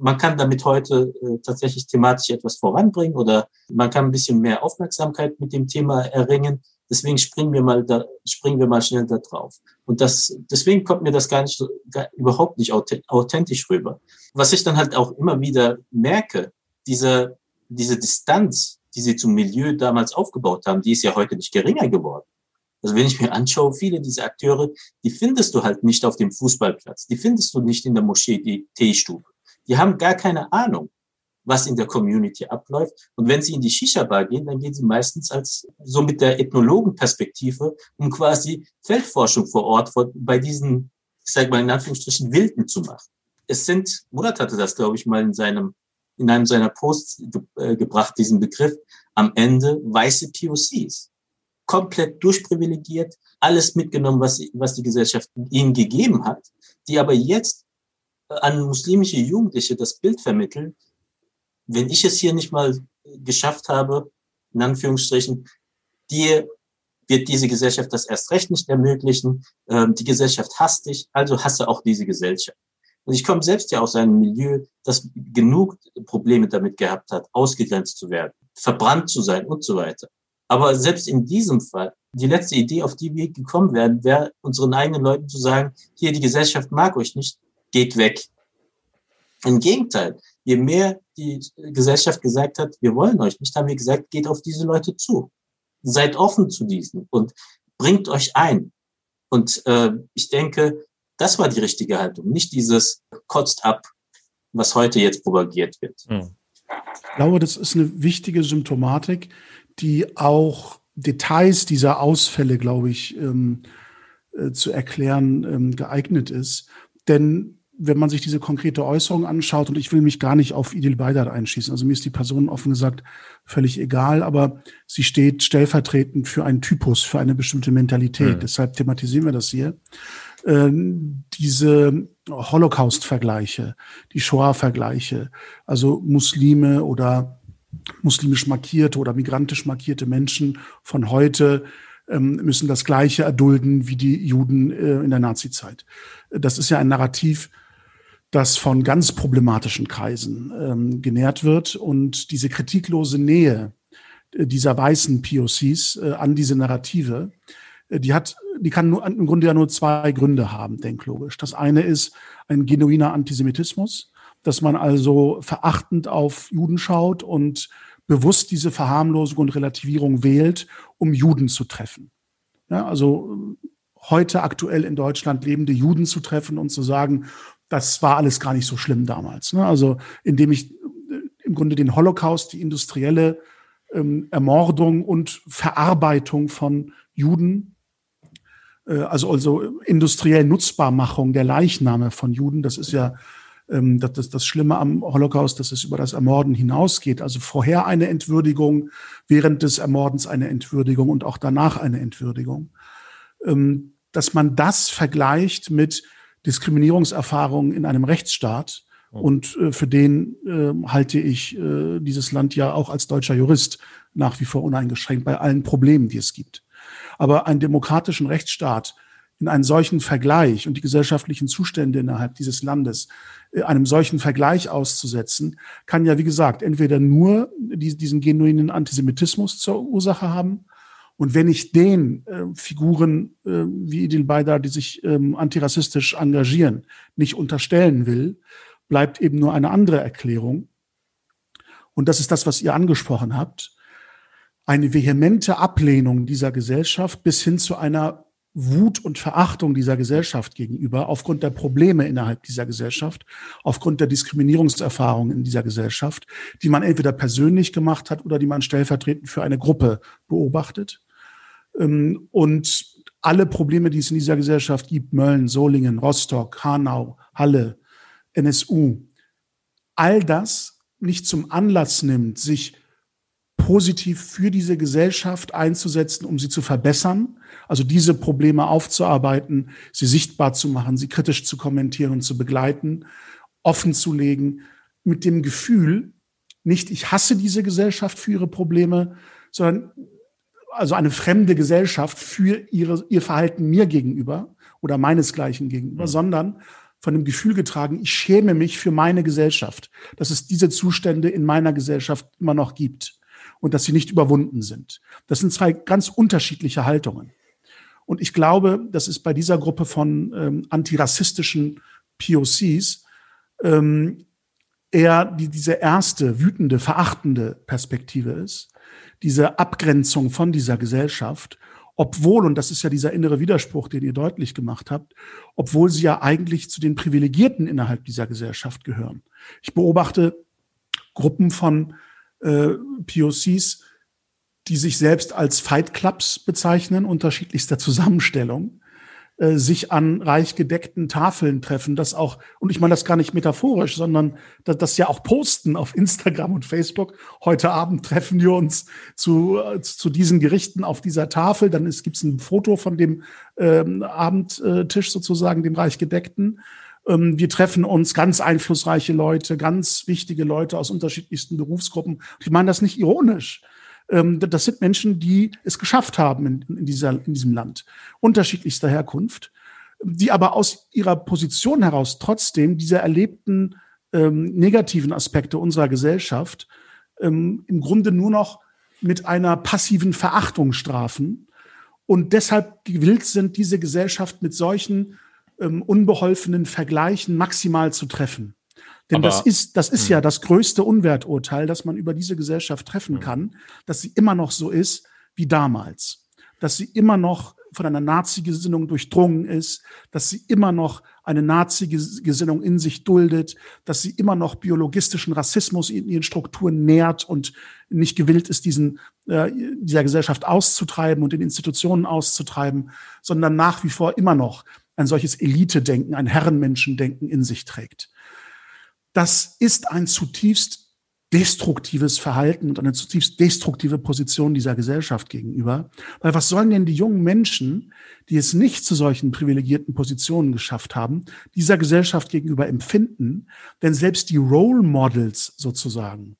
man kann damit heute tatsächlich thematisch etwas voranbringen oder man kann ein bisschen mehr Aufmerksamkeit mit dem Thema erringen. Deswegen springen wir mal schnell da drauf. Und deswegen kommt mir das überhaupt nicht authentisch rüber. Was ich dann halt auch immer wieder merke, diese Distanz, die sie zum Milieu damals aufgebaut haben, die ist ja heute nicht geringer geworden. Also wenn ich mir anschaue, viele dieser Akteure, die findest du halt nicht auf dem Fußballplatz, die findest du nicht in der Moschee, die Teestube. Die haben gar keine Ahnung, was in der Community abläuft. Und wenn sie in die Shisha-Bar gehen, dann gehen sie meistens so mit der Ethnologenperspektive, um quasi Feldforschung vor Ort bei diesen, ich sag mal in Anführungsstrichen, Wilden zu machen. Murat hatte das, glaube ich, mal in einem seiner Posts gebracht, diesen Begriff, am Ende weiße POCs. Komplett durchprivilegiert, alles mitgenommen, was die Gesellschaft ihnen gegeben hat, die aber jetzt an muslimische Jugendliche das Bild vermitteln, wenn ich es hier nicht mal geschafft habe, in Anführungsstrichen, dir wird diese Gesellschaft das erst recht nicht ermöglichen, die Gesellschaft hasst dich, also hasse auch diese Gesellschaft. Und ich komme selbst ja aus einem Milieu, das genug Probleme damit gehabt hat, ausgegrenzt zu werden, verbrannt zu sein und so weiter. Aber selbst in diesem Fall, die letzte Idee, auf die wir gekommen wären, wäre unseren eigenen Leuten zu sagen, hier, die Gesellschaft mag euch nicht, geht weg. Im Gegenteil, je mehr die Gesellschaft gesagt hat, wir wollen euch nicht, haben wir gesagt, geht auf diese Leute zu. Seid offen zu diesen und bringt euch ein. Und ich denke, das war die richtige Haltung, nicht dieses kotzt ab, was heute jetzt propagiert wird. Ich glaube, das ist eine wichtige Symptomatik, die auch Details dieser Ausfälle, glaube ich, zu erklären geeignet ist. Denn wenn man sich diese konkrete Äußerung anschaut, und ich will mich gar nicht auf İdil Baydar einschießen, also mir ist die Person offen gesagt völlig egal, aber sie steht stellvertretend für einen Typus, für eine bestimmte Mentalität. Mhm. Deshalb thematisieren wir das hier. Diese Holocaust-Vergleiche, die Shoah-Vergleiche, also Muslime oder muslimisch markierte oder migrantisch markierte Menschen von heute müssen das Gleiche erdulden wie die Juden in der Nazizeit. Das ist ja ein Narrativ, das von ganz problematischen Kreisen genährt wird. Und diese kritiklose Nähe dieser weißen POCs an diese Narrative, die kann im Grunde nur zwei Gründe haben, denklogisch. Das eine ist ein genuiner Antisemitismus, dass man also verachtend auf Juden schaut und bewusst diese Verharmlosung und Relativierung wählt, um Juden zu treffen. Ja, also heute aktuell in Deutschland lebende Juden zu treffen und zu sagen, das war alles gar nicht so schlimm damals. Ne? Also indem ich im Grunde den Holocaust, die industrielle Ermordung und Verarbeitung von Juden, also industriell Nutzbarmachung der Leichname von Juden, das ist ja das Schlimme am Holocaust, dass es über das Ermorden hinausgeht. Also vorher eine Entwürdigung, während des Ermordens eine Entwürdigung und auch danach eine Entwürdigung. Dass man das vergleicht mit Diskriminierungserfahrungen in einem Rechtsstaat. Und für den halte ich dieses Land ja auch als deutscher Jurist nach wie vor uneingeschränkt bei allen Problemen, die es gibt. Aber einen demokratischen Rechtsstaat in einen solchen Vergleich und die gesellschaftlichen Zustände innerhalb dieses Landes einem solchen Vergleich auszusetzen, kann ja, wie gesagt, entweder nur diesen genuinen Antisemitismus zur Ursache haben und wenn ich den Figuren wie İdil Baydar, die sich antirassistisch engagieren, nicht unterstellen will, bleibt eben nur eine andere Erklärung. Und das ist das, was ihr angesprochen habt. Eine vehemente Ablehnung dieser Gesellschaft bis hin zu einer Wut und Verachtung dieser Gesellschaft gegenüber, aufgrund der Probleme innerhalb dieser Gesellschaft, aufgrund der Diskriminierungserfahrungen in dieser Gesellschaft, die man entweder persönlich gemacht hat oder die man stellvertretend für eine Gruppe beobachtet. Und alle Probleme, die es in dieser Gesellschaft gibt, Mölln, Solingen, Rostock, Hanau, Halle, NSU, all das nicht zum Anlass nimmt, sich positiv für diese Gesellschaft einzusetzen, um sie zu verbessern, also diese Probleme aufzuarbeiten, sie sichtbar zu machen, sie kritisch zu kommentieren und zu begleiten, offen zu legen, mit dem Gefühl, nicht ich hasse diese Gesellschaft für ihre Probleme, sondern also eine fremde Gesellschaft für ihr Verhalten mir gegenüber oder meinesgleichen gegenüber, sondern von dem Gefühl getragen, ich schäme mich für meine Gesellschaft, dass es diese Zustände in meiner Gesellschaft immer noch gibt und dass sie nicht überwunden sind. Das sind zwei ganz unterschiedliche Haltungen. Und ich glaube, das ist bei dieser Gruppe von antirassistischen POCs eher diese erste wütende, verachtende Perspektive ist, diese Abgrenzung von dieser Gesellschaft, obwohl, und das ist ja dieser innere Widerspruch, den ihr deutlich gemacht habt, obwohl sie ja eigentlich zu den Privilegierten innerhalb dieser Gesellschaft gehören. Ich beobachte Gruppen von POCs, die sich selbst als Fight Clubs bezeichnen, unterschiedlichster Zusammenstellung, sich an reich gedeckten Tafeln treffen, das auch, und ich meine das gar nicht metaphorisch, sondern das ja auch posten auf Instagram und Facebook. Heute Abend treffen wir uns zu diesen Gerichten auf dieser Tafel, dann gibt's ein Foto von dem Abendtisch sozusagen, dem reich gedeckten. Wir treffen uns ganz einflussreiche Leute, ganz wichtige Leute aus unterschiedlichsten Berufsgruppen. Ich meine das nicht ironisch. Das sind Menschen, die es geschafft haben in diesem Land, unterschiedlichster Herkunft, die aber aus ihrer Position heraus trotzdem diese erlebten negativen Aspekte unserer Gesellschaft im Grunde nur noch mit einer passiven Verachtung strafen und deshalb gewillt sind, diese Gesellschaft mit solchen unbeholfenen Vergleichen maximal zu treffen. Denn das ist ja das größte Unwerturteil, das man über diese Gesellschaft treffen kann, dass sie immer noch so ist wie damals, dass sie immer noch von einer Nazi-Gesinnung durchdrungen ist, dass sie immer noch eine Nazi-Gesinnung in sich duldet, dass sie immer noch biologistischen Rassismus in ihren Strukturen nährt und nicht gewillt ist, dieser Gesellschaft auszutreiben und in Institutionen auszutreiben, sondern nach wie vor immer noch ein solches Elite-Denken, ein Herrenmenschendenken in sich trägt. Das ist ein zutiefst destruktives Verhalten und eine zutiefst destruktive Position dieser Gesellschaft gegenüber. Weil was sollen denn die jungen Menschen, die es nicht zu solchen privilegierten Positionen geschafft haben, dieser Gesellschaft gegenüber empfinden, wenn selbst die Role Models sozusagen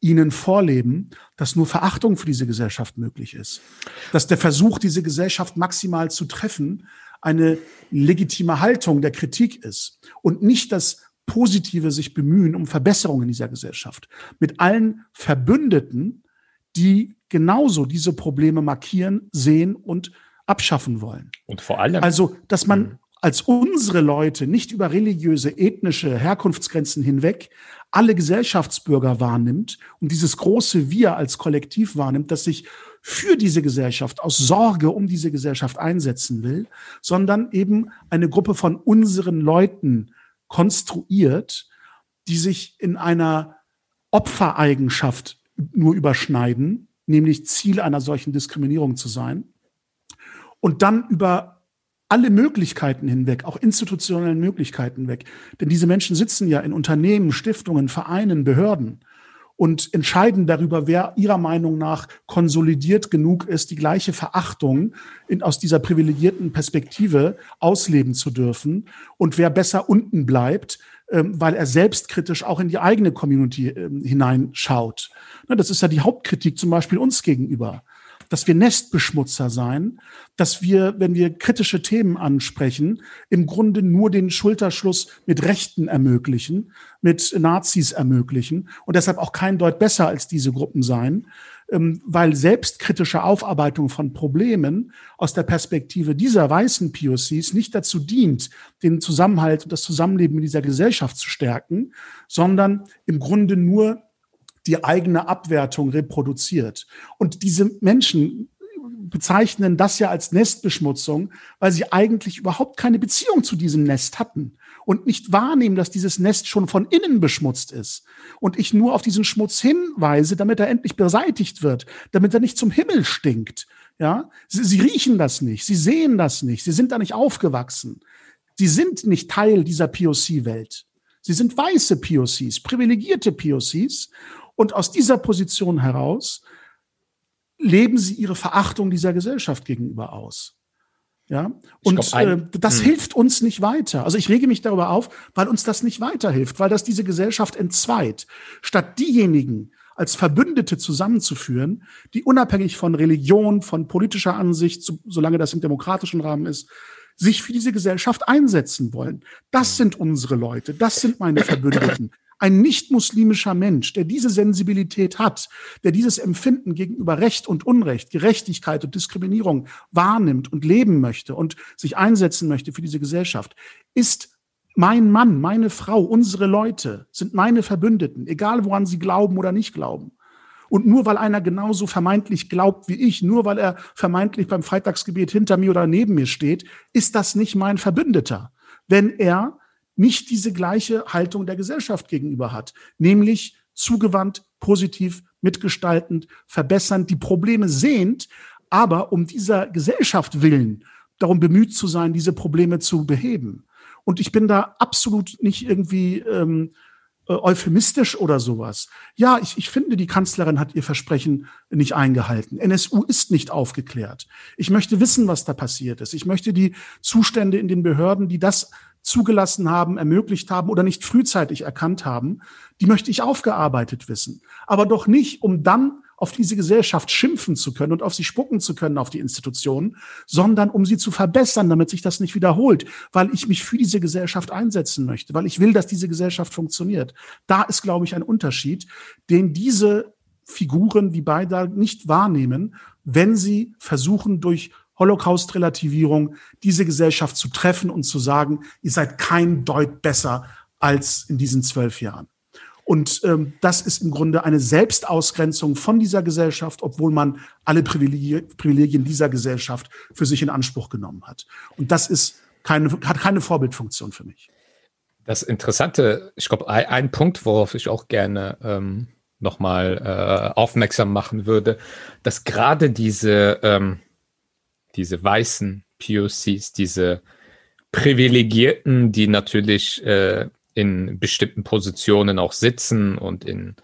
ihnen vorleben, dass nur Verachtung für diese Gesellschaft möglich ist. Dass der Versuch, diese Gesellschaft maximal zu treffen, eine legitime Haltung der Kritik ist und nicht das Positive sich bemühen um Verbesserungen in dieser Gesellschaft. Mit allen Verbündeten, die genauso diese Probleme markieren, sehen und abschaffen wollen. Und vor allem. Also, dass man als unsere Leute nicht über religiöse, ethnische Herkunftsgrenzen hinweg alle Gesellschaftsbürger wahrnimmt und dieses große Wir als Kollektiv wahrnimmt, das sich für diese Gesellschaft, aus Sorge um diese Gesellschaft einsetzen will, sondern eben eine Gruppe von unseren Leuten konstruiert, die sich in einer Opfereigenschaft nur überschneiden, nämlich Ziel einer solchen Diskriminierung zu sein, und dann über alle Möglichkeiten hinweg, auch institutionellen Möglichkeiten weg, denn diese Menschen sitzen ja in Unternehmen, Stiftungen, Vereinen, Behörden und entscheiden darüber, wer ihrer Meinung nach konsolidiert genug ist, die gleiche Verachtung aus dieser privilegierten Perspektive ausleben zu dürfen und wer besser unten bleibt, weil er selbstkritisch auch in die eigene Community hineinschaut. Das ist ja die Hauptkritik zum Beispiel uns gegenüber. dass wir Nestbeschmutzer seien, dass wir, wenn wir kritische Themen ansprechen, im Grunde nur den Schulterschluss mit Rechten ermöglichen, mit Nazis ermöglichen und deshalb auch kein Deut besser als diese Gruppen seien, weil selbstkritische Aufarbeitung von Problemen aus der Perspektive dieser weißen POCs nicht dazu dient, den Zusammenhalt und das Zusammenleben in dieser Gesellschaft zu stärken, sondern im Grunde nur die eigene Abwertung reproduziert. Und diese Menschen bezeichnen das ja als Nestbeschmutzung, weil sie eigentlich überhaupt keine Beziehung zu diesem Nest hatten und nicht wahrnehmen, dass dieses Nest schon von innen beschmutzt ist und ich nur auf diesen Schmutz hinweise, damit er endlich beseitigt wird, damit er nicht zum Himmel stinkt. Ja, sie riechen das nicht, sie sehen das nicht, sie sind da nicht aufgewachsen. Sie sind nicht Teil dieser POC-Welt. Sie sind weiße POCs, privilegierte POCs und aus dieser Position heraus leben sie ihre Verachtung dieser Gesellschaft gegenüber aus. Ja, und das hilft uns nicht weiter. Also ich rege mich darüber auf, weil uns das nicht weiterhilft, weil das diese Gesellschaft entzweit. Statt diejenigen als Verbündete zusammenzuführen, die unabhängig von Religion, von politischer Ansicht, solange das im demokratischen Rahmen ist, sich für diese Gesellschaft einsetzen wollen. Das sind unsere Leute, das sind meine Verbündeten. Ein nicht-muslimischer Mensch, der diese Sensibilität hat, der dieses Empfinden gegenüber Recht und Unrecht, Gerechtigkeit und Diskriminierung wahrnimmt und leben möchte und sich einsetzen möchte für diese Gesellschaft, ist mein Mann, meine Frau, unsere Leute, sind meine Verbündeten, egal woran sie glauben oder nicht glauben. Und nur weil einer genauso vermeintlich glaubt wie ich, nur weil er vermeintlich beim Freitagsgebet hinter mir oder neben mir steht, ist das nicht mein Verbündeter, wenn er nicht diese gleiche Haltung der Gesellschaft gegenüber hat, nämlich zugewandt, positiv, mitgestaltend, verbessernd, die Probleme sehend, aber um dieser Gesellschaft willen, darum bemüht zu sein, diese Probleme zu beheben. Und ich bin da absolut nicht irgendwie euphemistisch oder sowas. Ja, ich finde, die Kanzlerin hat ihr Versprechen nicht eingehalten. NSU ist nicht aufgeklärt. Ich möchte wissen, was da passiert ist. Ich möchte die Zustände in den Behörden, die das zugelassen haben, ermöglicht haben oder nicht frühzeitig erkannt haben, die möchte ich aufgearbeitet wissen. Aber doch nicht, um dann auf diese Gesellschaft schimpfen zu können und auf sie spucken zu können, auf die Institutionen, sondern um sie zu verbessern, damit sich das nicht wiederholt, weil ich mich für diese Gesellschaft einsetzen möchte, weil ich will, dass diese Gesellschaft funktioniert. Da ist, glaube ich, ein Unterschied, den diese Figuren wie Baydar nicht wahrnehmen, wenn sie versuchen, durch Holocaust-Relativierung diese Gesellschaft zu treffen und zu sagen, ihr seid kein Deut besser als in diesen 12 Jahren. Und das ist im Grunde eine Selbstausgrenzung von dieser Gesellschaft, obwohl man alle Privilegien dieser Gesellschaft für sich in Anspruch genommen hat. Und das ist hat keine Vorbildfunktion für mich. Das Interessante, ich glaube, ein Punkt, worauf ich auch gerne nochmal aufmerksam machen würde, dass gerade diese weißen POCs, diese Privilegierten, die natürlich in bestimmten Positionen auch sitzen und in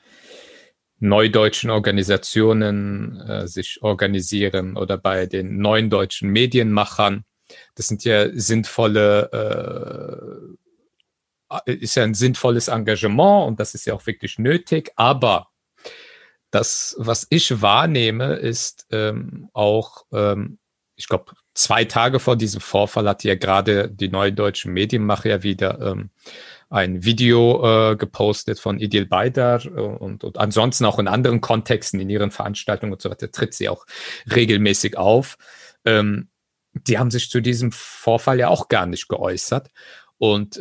neudeutschen Organisationen sich organisieren oder bei den Neuen Deutschen Medienmachern. Das sind ja ein sinnvolles Engagement und das ist ja auch wirklich nötig. Aber das, was ich wahrnehme, ist ich glaube, 2 Tage vor diesem Vorfall hat ja gerade die Neue Deutsche Medienmacher ja wieder ein Video gepostet von İdil Baydar und ansonsten auch in anderen Kontexten, in ihren Veranstaltungen und so weiter, tritt sie auch regelmäßig auf. Die haben sich zu diesem Vorfall ja auch gar nicht geäußert. Und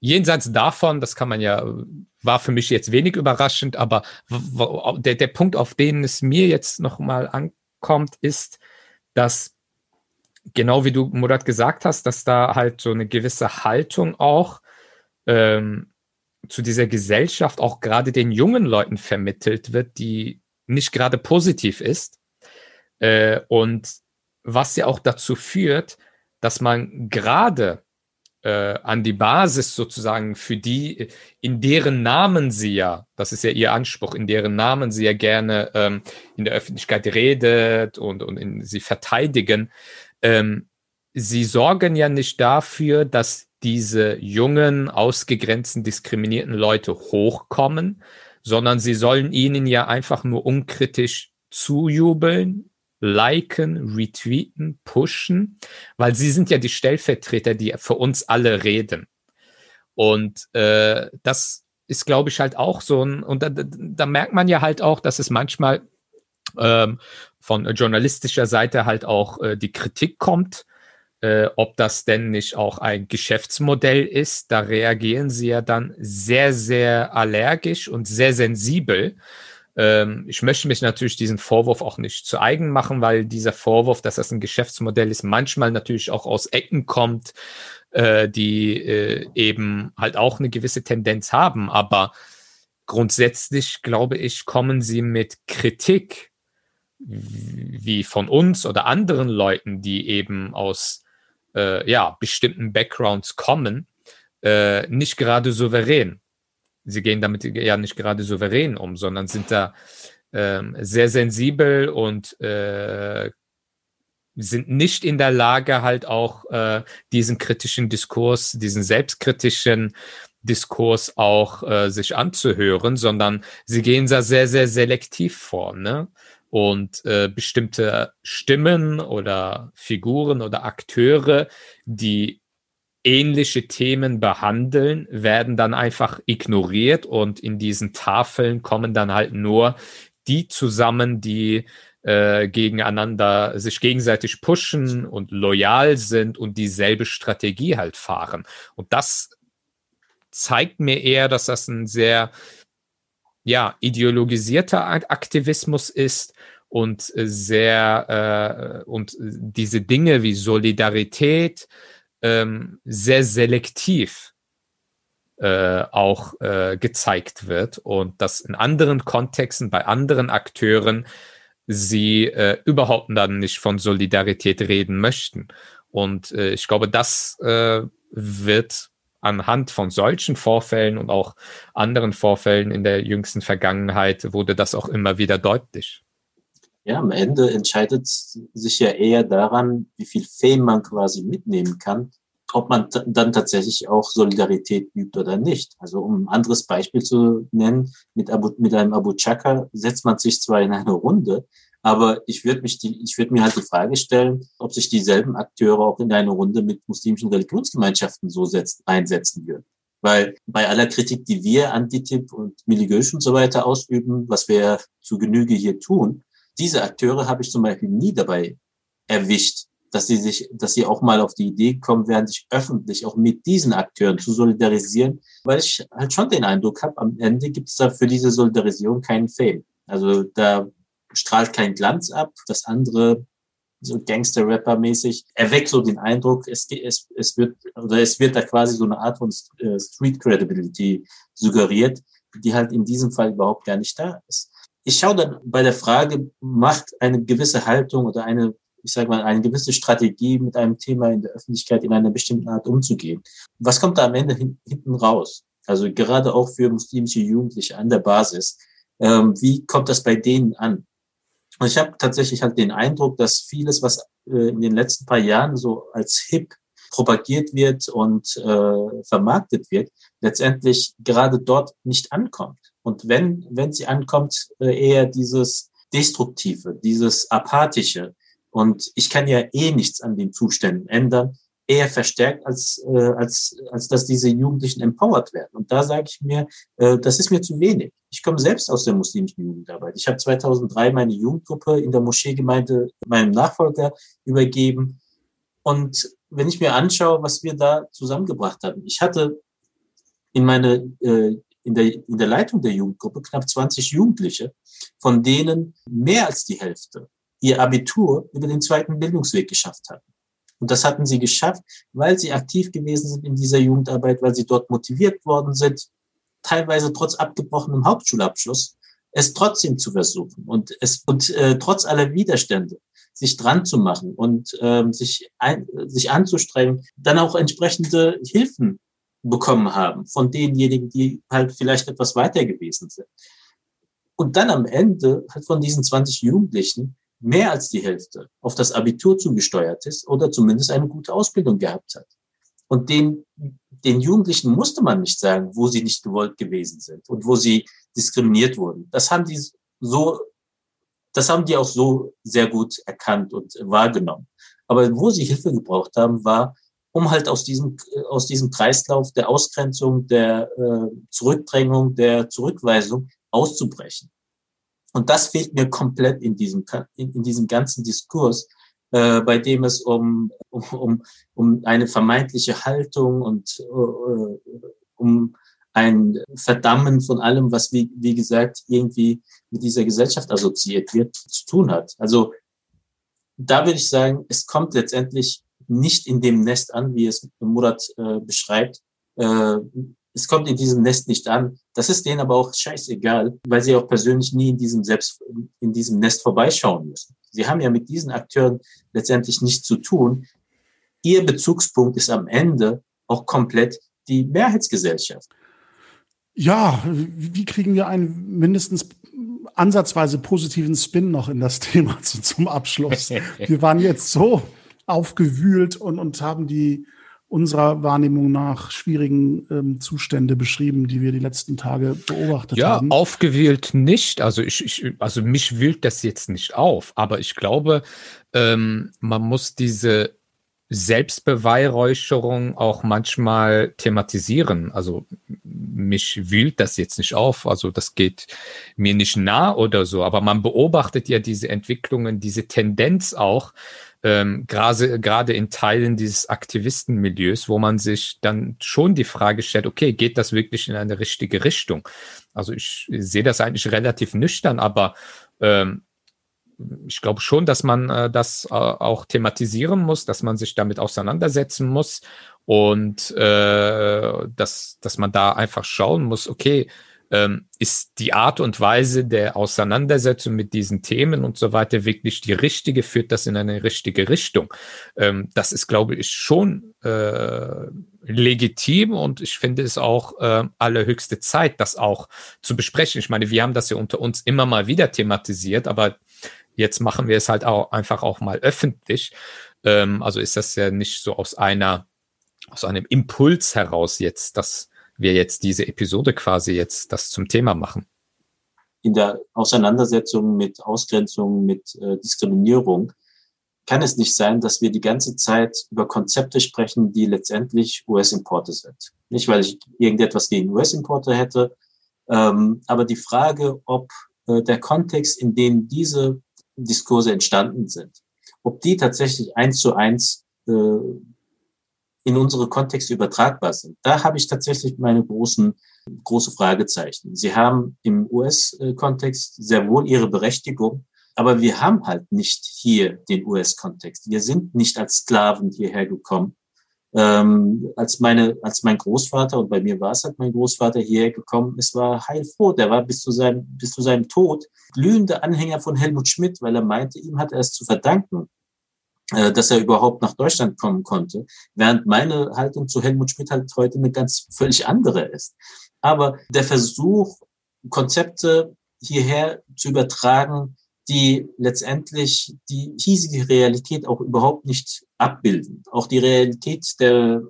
jenseits davon, das kann man ja, war für mich jetzt wenig überraschend, aber der Punkt, auf den es mir jetzt nochmal ankommt, ist, dass genau wie du, Murat, gesagt hast, dass da halt so eine gewisse Haltung auch zu dieser Gesellschaft auch gerade den jungen Leuten vermittelt wird, die nicht gerade positiv ist und was ja auch dazu führt, dass man gerade an die Basis sozusagen für die, in deren Namen sie ja, das ist ja ihr Anspruch, in deren Namen sie ja gerne in der Öffentlichkeit redet und sie verteidigen, sie sorgen ja nicht dafür, dass diese jungen, ausgegrenzten, diskriminierten Leute hochkommen, sondern sie sollen ihnen ja einfach nur unkritisch zujubeln liken, retweeten, pushen, weil sie sind ja die Stellvertreter, die für uns alle reden. Und das ist, glaube ich, halt auch so ein, und da merkt man ja halt auch, dass es manchmal von journalistischer Seite halt auch die Kritik kommt, ob das denn nicht auch ein Geschäftsmodell ist. Da reagieren sie ja dann sehr, sehr allergisch und sehr sensibel. Ich möchte mich natürlich diesen Vorwurf auch nicht zu eigen machen, weil dieser Vorwurf, dass das ein Geschäftsmodell ist, manchmal natürlich auch aus Ecken kommt, die eben halt auch eine gewisse Tendenz haben. Aber grundsätzlich, glaube ich, kommen sie mit Kritik, wie von uns oder anderen Leuten, die eben aus bestimmten Backgrounds kommen, nicht gerade souverän. Sie gehen damit ja nicht gerade souverän um, sondern sind da sehr sensibel und sind nicht in der Lage, halt auch diesen kritischen Diskurs, diesen selbstkritischen Diskurs auch sich anzuhören, sondern sie gehen da sehr, sehr selektiv vor, ne? Und bestimmte Stimmen oder Figuren oder Akteure, die ähnliche Themen behandeln, werden dann einfach ignoriert, und in diesen Tafeln kommen dann halt nur die zusammen, die gegeneinander sich gegenseitig pushen und loyal sind und dieselbe Strategie halt fahren. Und das zeigt mir eher, dass das ein sehr ideologisierter Aktivismus ist und sehr und diese Dinge wie Solidarität sehr selektiv auch gezeigt wird, und dass in anderen Kontexten, bei anderen Akteuren sie überhaupt dann nicht von Solidarität reden möchten. Und ich glaube, das wird anhand von solchen Vorfällen und auch anderen Vorfällen in der jüngsten Vergangenheit wurde das auch immer wieder deutlich. Ja, am Ende entscheidet sich ja eher daran, wie viel Fame man quasi mitnehmen kann, ob man dann tatsächlich auch Solidarität übt oder nicht. Also um ein anderes Beispiel zu nennen, mit einem Abou-Chaker setzt man sich zwar in eine Runde, aber ich würde mir halt die Frage stellen, ob sich dieselben Akteure auch in eine Runde mit muslimischen Religionsgemeinschaften so einsetzen würden. Weil bei aller Kritik, die wir an DITIB und Milli Görüş und so weiter ausüben, was wir zu Genüge hier tun, diese Akteure habe ich zum Beispiel nie dabei erwischt, dass sie auch mal auf die Idee kommen werden, sich öffentlich auch mit diesen Akteuren zu solidarisieren, weil ich halt schon den Eindruck habe, am Ende gibt es da für diese Solidarisierung keinen Fame. Also da strahlt kein Glanz ab. Das andere, so Gangster-Rapper-mäßig, erweckt so den Eindruck, es wird da quasi so eine Art von Street-Credibility suggeriert, die halt in diesem Fall überhaupt gar nicht da ist. Ich schaue dann bei der Frage, macht eine gewisse Haltung oder eine gewisse Strategie, mit einem Thema in der Öffentlichkeit in einer bestimmten Art umzugehen, was kommt da am Ende hinten raus? Also gerade auch für muslimische Jugendliche an der Basis, wie kommt das bei denen an? Und ich habe tatsächlich halt den Eindruck, dass vieles, was in den letzten paar Jahren so als hip propagiert wird und vermarktet wird, letztendlich gerade dort nicht ankommt. Und wenn sie ankommt, eher dieses Destruktive, dieses Apathische. Und ich kann ja eh nichts an den Zuständen ändern, eher verstärkt, als dass diese Jugendlichen empowered werden. Und da sage ich mir, das ist mir zu wenig. Ich komme selbst aus der muslimischen Jugendarbeit. Ich habe 2003 meine Jugendgruppe in der Moscheegemeinde meinem Nachfolger übergeben. Und wenn ich mir anschaue, was wir da zusammengebracht haben, ich hatte in der Leitung der Jugendgruppe knapp 20 Jugendliche, von denen mehr als die Hälfte ihr Abitur über den zweiten Bildungsweg geschafft hatten. Und das hatten sie geschafft, weil sie aktiv gewesen sind in dieser Jugendarbeit, weil sie dort motiviert worden sind, teilweise trotz abgebrochenem Hauptschulabschluss, es trotzdem zu versuchen und trotz aller Widerstände sich dran zu machen und sich anzustrengen, dann auch entsprechende Hilfen bekommen haben von denjenigen, die halt vielleicht etwas weiter gewesen sind. Und dann am Ende halt von diesen 20 Jugendlichen mehr als die Hälfte auf das Abitur zugesteuert ist oder zumindest eine gute Ausbildung gehabt hat. Und den Jugendlichen musste man nicht sagen, wo sie nicht gewollt gewesen sind und wo sie diskriminiert wurden. Das haben die so Das haben die auch so sehr gut erkannt und wahrgenommen. Aber wo sie Hilfe gebraucht haben, war, um halt aus diesem Kreislauf der Ausgrenzung, der Zurückdrängung, der Zurückweisung auszubrechen. Und das fehlt mir komplett in diesem ganzen Diskurs, bei dem es um eine vermeintliche Haltung und um ein Verdammen von allem, was wie gesagt irgendwie mit dieser Gesellschaft assoziiert wird, zu tun hat. Also da würde ich sagen, es kommt letztendlich nicht in dem Nest an, wie es Murat beschreibt. Es kommt in diesem Nest nicht an. Das ist denen aber auch scheißegal, weil sie auch persönlich nie in diesem Nest vorbeischauen müssen. Sie haben ja mit diesen Akteuren letztendlich nichts zu tun. Ihr Bezugspunkt ist am Ende auch komplett die Mehrheitsgesellschaft. Ja, wie kriegen wir einen mindestens ansatzweise positiven Spin noch in das Thema zum Abschluss? Wir waren jetzt so aufgewühlt und haben die unserer Wahrnehmung nach schwierigen Zustände beschrieben, die wir die letzten Tage beobachtet haben. Ja, aufgewühlt nicht. Also also mich wühlt das jetzt nicht auf. Aber ich glaube, man muss diese Selbstbeweihräucherung auch manchmal thematisieren. Also mich wühlt das jetzt nicht auf. Also das geht mir nicht nah oder so. Aber man beobachtet ja diese Entwicklungen, diese Tendenz auch, gerade in Teilen dieses Aktivistenmilieus, wo man sich dann schon die Frage stellt, okay, geht das wirklich in eine richtige Richtung? Also ich sehe das eigentlich relativ nüchtern, aber ich glaube schon, dass man das auch thematisieren muss, dass man sich damit auseinandersetzen muss und dass man da einfach schauen muss, okay, ist die Art und Weise der Auseinandersetzung mit diesen Themen und so weiter wirklich die richtige, führt das in eine richtige Richtung. Das ist, glaube ich, schon legitim und ich finde es auch allerhöchste Zeit, das auch zu besprechen. Ich meine, wir haben das ja unter uns immer mal wieder thematisiert, aber jetzt machen wir es halt auch einfach auch mal öffentlich. Also ist das ja nicht so aus einem Impuls heraus jetzt, dass wir jetzt diese Episode quasi jetzt das zum Thema machen. In der Auseinandersetzung mit Ausgrenzung, mit Diskriminierung kann es nicht sein, dass wir die ganze Zeit über Konzepte sprechen, die letztendlich US-Importe sind. Nicht, weil ich irgendetwas gegen US-Importe hätte, aber die Frage, ob der Kontext, in dem diese Diskurse entstanden sind, ob die tatsächlich 1:1 in unsere Kontexte übertragbar sind. Da habe ich tatsächlich meine große Fragezeichen. Sie haben im US-Kontext sehr wohl ihre Berechtigung, aber wir haben halt nicht hier den US-Kontext. Wir sind nicht als Sklaven hierher gekommen. Als mein Großvater, und bei mir war es halt mein Großvater, hierher gekommen ist, war heilfroh. Der war bis zu seinem Tod glühender Anhänger von Helmut Schmidt, weil er meinte, ihm hat er es zu verdanken, dass er überhaupt nach Deutschland kommen konnte, während meine Haltung zu Helmut Schmidt halt heute eine ganz völlig andere ist. Aber der Versuch, Konzepte hierher zu übertragen, die letztendlich die hiesige Realität auch überhaupt nicht abbilden, auch die Realität des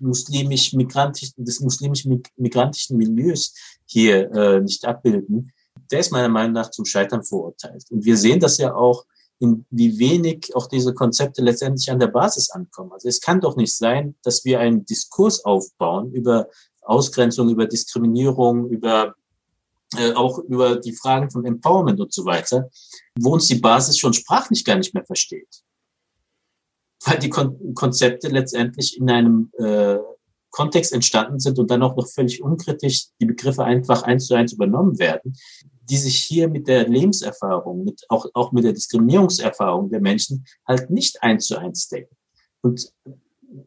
muslimisch-migrantischen Milieus hier nicht abbilden, der ist meiner Meinung nach zum Scheitern verurteilt. Und wir sehen das ja auch, wie wenig auch diese Konzepte letztendlich an der Basis ankommen. Also es kann doch nicht sein, dass wir einen Diskurs aufbauen über Ausgrenzung, über Diskriminierung, über auch über die Fragen von Empowerment und so weiter, wo uns die Basis schon sprachlich gar nicht mehr versteht. Weil die Konzepte letztendlich in einem Kontext entstanden sind und dann auch noch völlig unkritisch die Begriffe einfach 1:1 übernommen werden, die sich hier mit der Lebenserfahrung, auch mit der Diskriminierungserfahrung der Menschen halt nicht 1:1 decken. Und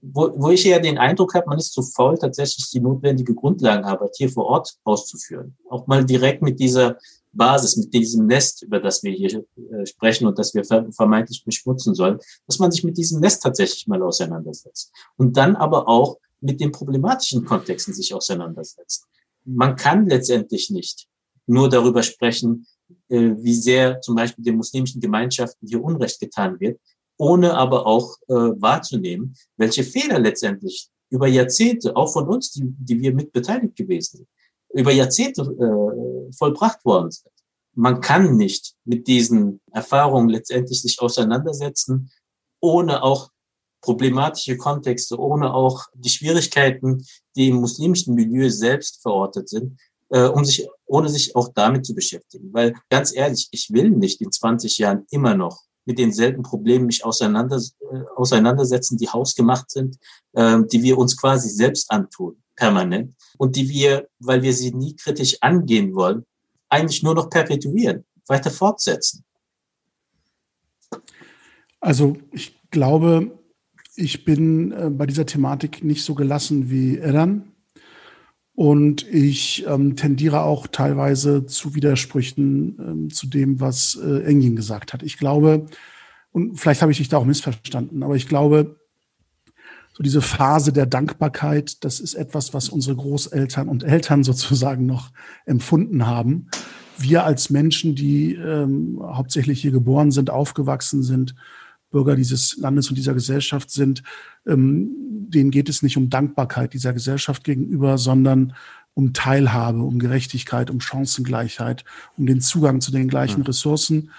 wo ich eher den Eindruck habe, man ist zu faul, tatsächlich die notwendige Grundlagenarbeit hier vor Ort auszuführen. Auch mal direkt mit dieser Basis, mit diesem Nest, über das wir hier sprechen und das wir vermeintlich beschmutzen sollen, dass man sich mit diesem Nest tatsächlich mal auseinandersetzt. Und dann aber auch mit den problematischen Kontexten sich auseinandersetzt. Man kann letztendlich nicht nur darüber sprechen, wie sehr zum Beispiel den muslimischen Gemeinschaften hier Unrecht getan wird, ohne aber auch wahrzunehmen, welche Fehler letztendlich über Jahrzehnte, auch von uns, die wir mitbeteiligt gewesen sind, über Jahrzehnte vollbracht worden sind. man kann nicht mit diesen Erfahrungen letztendlich sich auseinandersetzen, ohne auch problematische Kontexte, ohne auch die Schwierigkeiten, die im muslimischen Milieu selbst verortet sind, ohne sich auch damit zu beschäftigen. Weil ganz ehrlich, ich will nicht in 20 Jahren immer noch mit denselben Problemen mich auseinandersetzen, die hausgemacht sind, die wir uns quasi selbst antun, permanent, und die wir, weil wir sie nie kritisch angehen wollen, eigentlich nur noch perpetuieren, weiter fortsetzen. Also ich glaube, ich bin bei dieser Thematik nicht so gelassen wie Eren, und ich tendiere auch teilweise zu Widersprüchen zu dem, was Engin gesagt hat. Ich glaube, und vielleicht habe ich dich da auch missverstanden, aber ich glaube, so diese Phase der Dankbarkeit, das ist etwas, was unsere Großeltern und Eltern sozusagen noch empfunden haben. Wir als Menschen, die hauptsächlich hier geboren sind, aufgewachsen sind, Bürger dieses Landes und dieser Gesellschaft sind, denen geht es nicht um Dankbarkeit dieser Gesellschaft gegenüber, sondern um Teilhabe, um Gerechtigkeit, um Chancengleichheit, um den Zugang zu den gleichen Ressourcen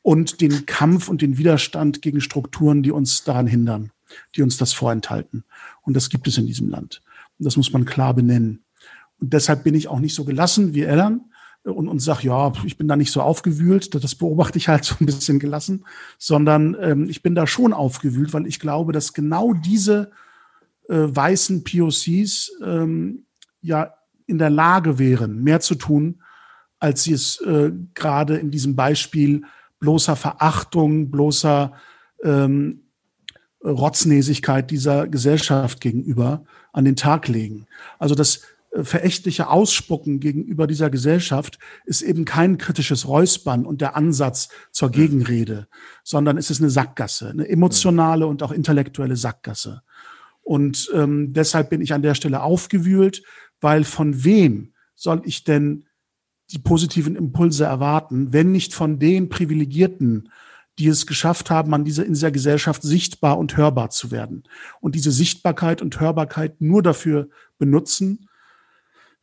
und den Kampf und den Widerstand gegen Strukturen, die uns daran hindern, die uns das vorenthalten. Und das gibt es in diesem Land. Und das muss man klar benennen. Und deshalb bin ich auch nicht so gelassen wie Ellen und sage, ja, ich bin da nicht so aufgewühlt, das beobachte ich halt so ein bisschen gelassen, sondern ich bin da schon aufgewühlt, weil ich glaube, dass genau diese weißen POCs ja in der Lage wären, mehr zu tun, als sie es gerade in diesem Beispiel bloßer Verachtung, bloßer Rotznäsigkeit dieser Gesellschaft gegenüber an den Tag legen. Also das verächtliche Ausspucken gegenüber dieser Gesellschaft ist eben kein kritisches Räuspern und der Ansatz zur Gegenrede, sondern es ist eine Sackgasse, eine emotionale und auch intellektuelle Sackgasse. Und deshalb bin ich an der Stelle aufgewühlt, weil von wem soll ich denn die positiven Impulse erwarten, wenn nicht von den Privilegierten, die es geschafft haben, in dieser Gesellschaft sichtbar und hörbar zu werden. Und diese Sichtbarkeit und Hörbarkeit nur dafür benutzen,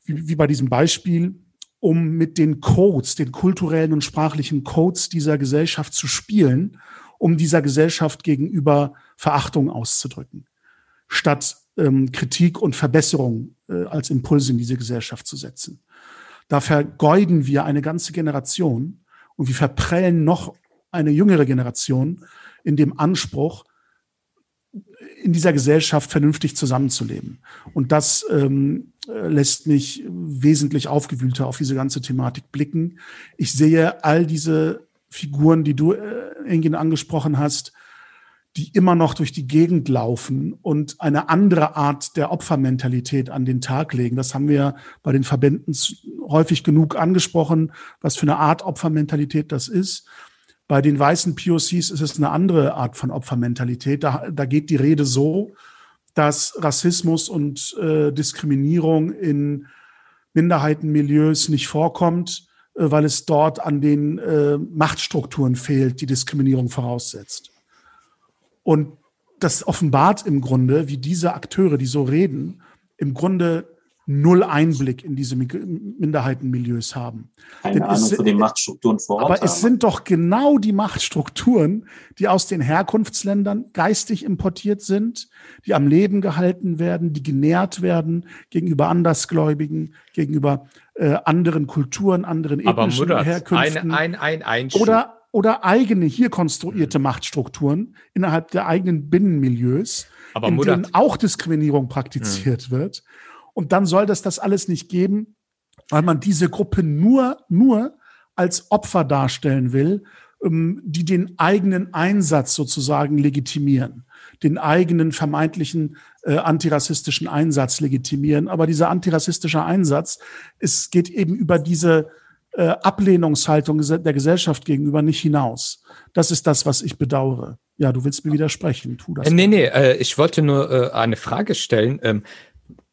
wie bei diesem Beispiel, um mit den Codes, den kulturellen und sprachlichen Codes dieser Gesellschaft zu spielen, um dieser Gesellschaft gegenüber Verachtung auszudrücken, statt Kritik und Verbesserung als Impulse in diese Gesellschaft zu setzen. Da vergeuden wir eine ganze Generation und wir verprellen noch eine jüngere Generation in dem Anspruch, in dieser Gesellschaft vernünftig zusammenzuleben. Und das lässt mich wesentlich aufgewühlter auf diese ganze Thematik blicken. Ich sehe all diese Figuren, die du, Engin, angesprochen hast, die immer noch durch die Gegend laufen und eine andere Art der Opfermentalität an den Tag legen. Das haben wir bei den Verbänden häufig genug angesprochen, was für eine Art Opfermentalität das ist. Bei den weißen POCs ist es eine andere Art von Opfermentalität. Da geht die Rede so, dass Rassismus und Diskriminierung in Minderheitenmilieus nicht vorkommt, weil es dort an den Machtstrukturen fehlt, die Diskriminierung voraussetzt. Und das offenbart im Grunde, wie diese Akteure, die so reden, im Grunde null Einblick in diese Minderheitenmilieus haben. Keine Ahnung von den Machtstrukturen vor Ort. Aber es sind doch genau die Machtstrukturen, die aus den Herkunftsländern geistig importiert sind, die am Leben gehalten werden, die genährt werden gegenüber Andersgläubigen, gegenüber anderen Kulturen, anderen ethnischen Herkünften. Aber oder eigene hier konstruierte Machtstrukturen innerhalb der eigenen Binnenmilieus, in denen auch Diskriminierung praktiziert wird. Und dann soll das alles nicht geben, weil man diese Gruppe nur als Opfer darstellen will, die den eigenen Einsatz sozusagen legitimieren, den eigenen vermeintlichen antirassistischen Einsatz legitimieren. Aber dieser antirassistische Einsatz, es geht eben über diese Ablehnungshaltung der Gesellschaft gegenüber nicht hinaus. Das ist das, was ich bedauere. Ja, du willst mir widersprechen, tu das. Nee, ich wollte nur eine Frage stellen.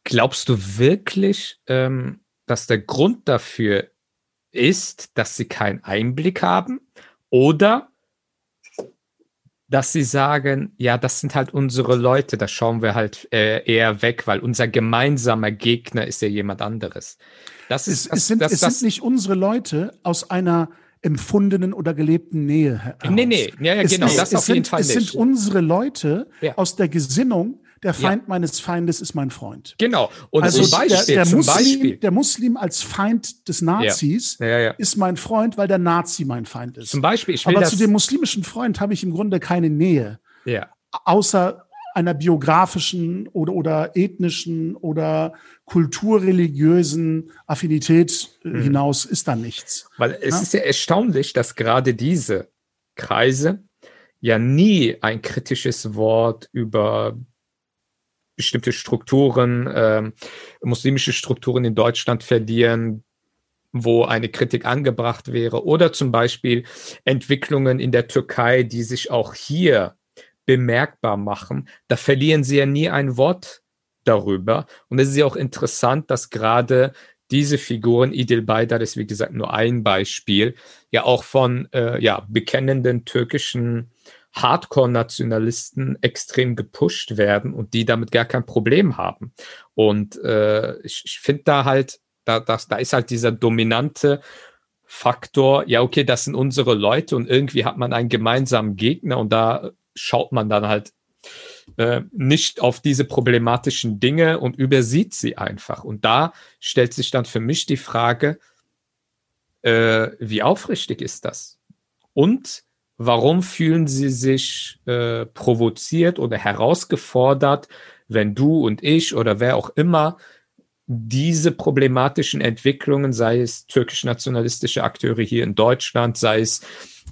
Glaubst du wirklich, dass der Grund dafür ist, dass sie keinen Einblick haben, oder dass sie sagen, ja, das sind halt unsere Leute, da schauen wir halt eher weg, weil unser gemeinsamer Gegner ist ja jemand anderes. Das sind nicht unsere Leute aus einer empfundenen oder gelebten Nähe heraus. Genau, das auf jeden Fall nicht. Es sind unsere Leute aus der Gesinnung, der Feind meines Feindes ist mein Freund. Genau. Und also der Muslim als Feind des Nazis ist mein Freund, weil der Nazi mein Feind ist. Zum Beispiel, aber zu dem muslimischen Freund habe ich im Grunde keine Nähe. Ja. Außer einer biografischen oder ethnischen oder kulturreligiösen Affinität hinaus ist da nichts. Weil es ist ja erstaunlich, dass gerade diese Kreise ja nie ein kritisches Wort über bestimmte Strukturen, muslimische Strukturen in Deutschland verlieren, wo eine Kritik angebracht wäre. Oder zum Beispiel Entwicklungen in der Türkei, die sich auch hier bemerkbar machen. Da verlieren sie ja nie ein Wort darüber. Und es ist ja auch interessant, dass gerade diese Figuren, İdil Baydar ist wie gesagt nur ein Beispiel, ja auch von bekennenden türkischen Hardcore-Nationalisten extrem gepusht werden und die damit gar kein Problem haben. Und ich finde da halt, da ist halt dieser dominante Faktor, ja okay, das sind unsere Leute und irgendwie hat man einen gemeinsamen Gegner und da schaut man dann halt nicht auf diese problematischen Dinge und übersieht sie einfach. Und da stellt sich dann für mich die Frage, wie aufrichtig ist das? Und warum fühlen sie sich provoziert oder herausgefordert, wenn du und ich oder wer auch immer diese problematischen Entwicklungen, sei es türkisch-nationalistische Akteure hier in Deutschland, sei es